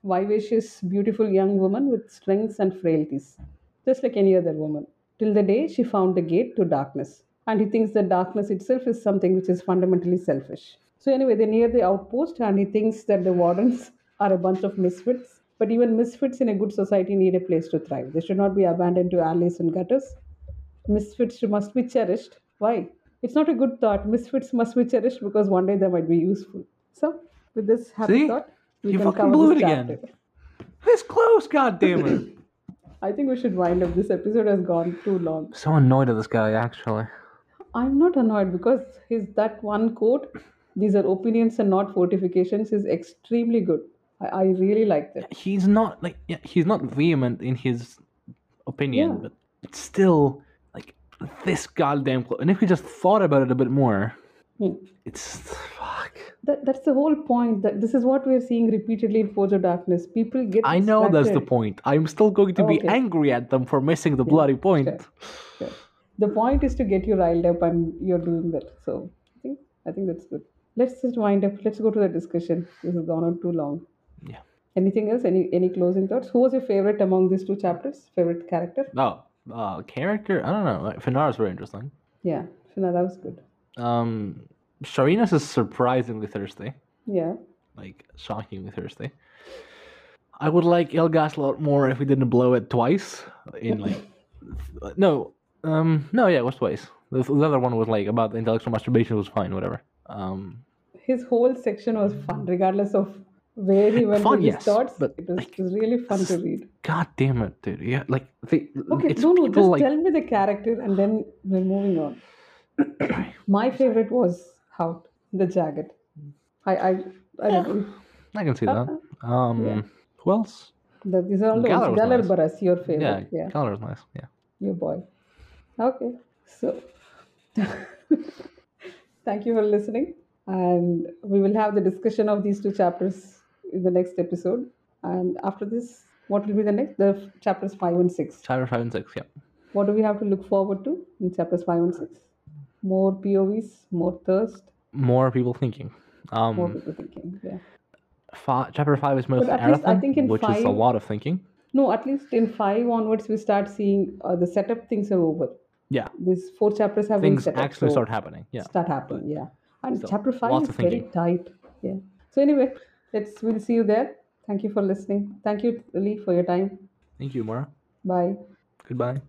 vivacious, beautiful young woman with strengths and frailties, just like any other woman, till the day she found the gate to darkness. And he thinks that darkness itself is something which is fundamentally selfish. So anyway, they near the outpost and he thinks that the wardens are a bunch of misfits. But even misfits in a good society need a place to thrive. They should not be abandoned to alleys and gutters. Misfits must be cherished. Why? It's not a good thought. Misfits must be cherished because one day they might be useful. So, with this happy See? thought, we you can fucking blew it again. This close, goddammit. I think we should wind up. This episode has gone too long. So annoyed at this guy, actually. I'm not annoyed because his that one quote, these are opinions and not fortifications, is extremely good. I really like that. He's not like yeah, he's not vehement in his opinion, yeah. but it's still like this goddamn close. And if we just thought about it a bit more, hmm. it's fuck. That that's the whole point. That this is what we're seeing repeatedly in Forge of Darkness. People get. I know distracted. That's the point. I'm still going to oh, be okay. angry at them for missing the yeah, bloody point. Sure, sure. The point is to get you riled up, and you're doing that. So I think I think that's good. Let's just wind up. Let's go to the discussion. This has gone on too long. Yeah. Anything else? Any any closing thoughts? Who was your favorite among these two chapters? Favorite character? No, oh, uh, character. I don't know. Like, Finarra's very interesting. Yeah, Finarra was good. Um, Sharinas is surprisingly thirsty. Yeah. Like shockingly thirsty. I would like Ilgas a lot more if we didn't blow it twice. In like, no, um, no, yeah, it was twice. The, the other one was like about the intellectual masturbation was fine, whatever. Um, his whole section was fun, regardless of. Very well fun, yes, thoughts. But it was like, really fun to read. God damn it, dude! Yeah, like they, okay, it's no, no, just like... tell me the character, and then we're moving on. My favorite was Hout the Jagged. I, I, I yeah. don't know. I can see that. Uh, um, yeah. Who else? The, these are all Galar nice. Baras, your favorite. Yeah, yeah. Galar was nice. Yeah, your boy. Okay, so thank you for listening, and we will have the discussion of these two chapters in the next episode. And after this, what will be the next? The chapters five and six. Chapter five and six, yeah. What do we have to look forward to in chapters five and six? More P O Vs, more thirst. More people thinking. Um, more people thinking, yeah. Fa- chapter five is mostly Arathon, which five, is a lot of thinking. No, at least in five onwards, we start seeing uh, the setup things are over. Yeah. These four chapters have things been set actually up, so start happening, yeah. Start happening, but, yeah. And so, chapter five is very tight, yeah. So anyway... Let's, we'll see you there. Thank you for listening. Thank you, Lee, for your time. Thank you, Mara. Bye. Goodbye.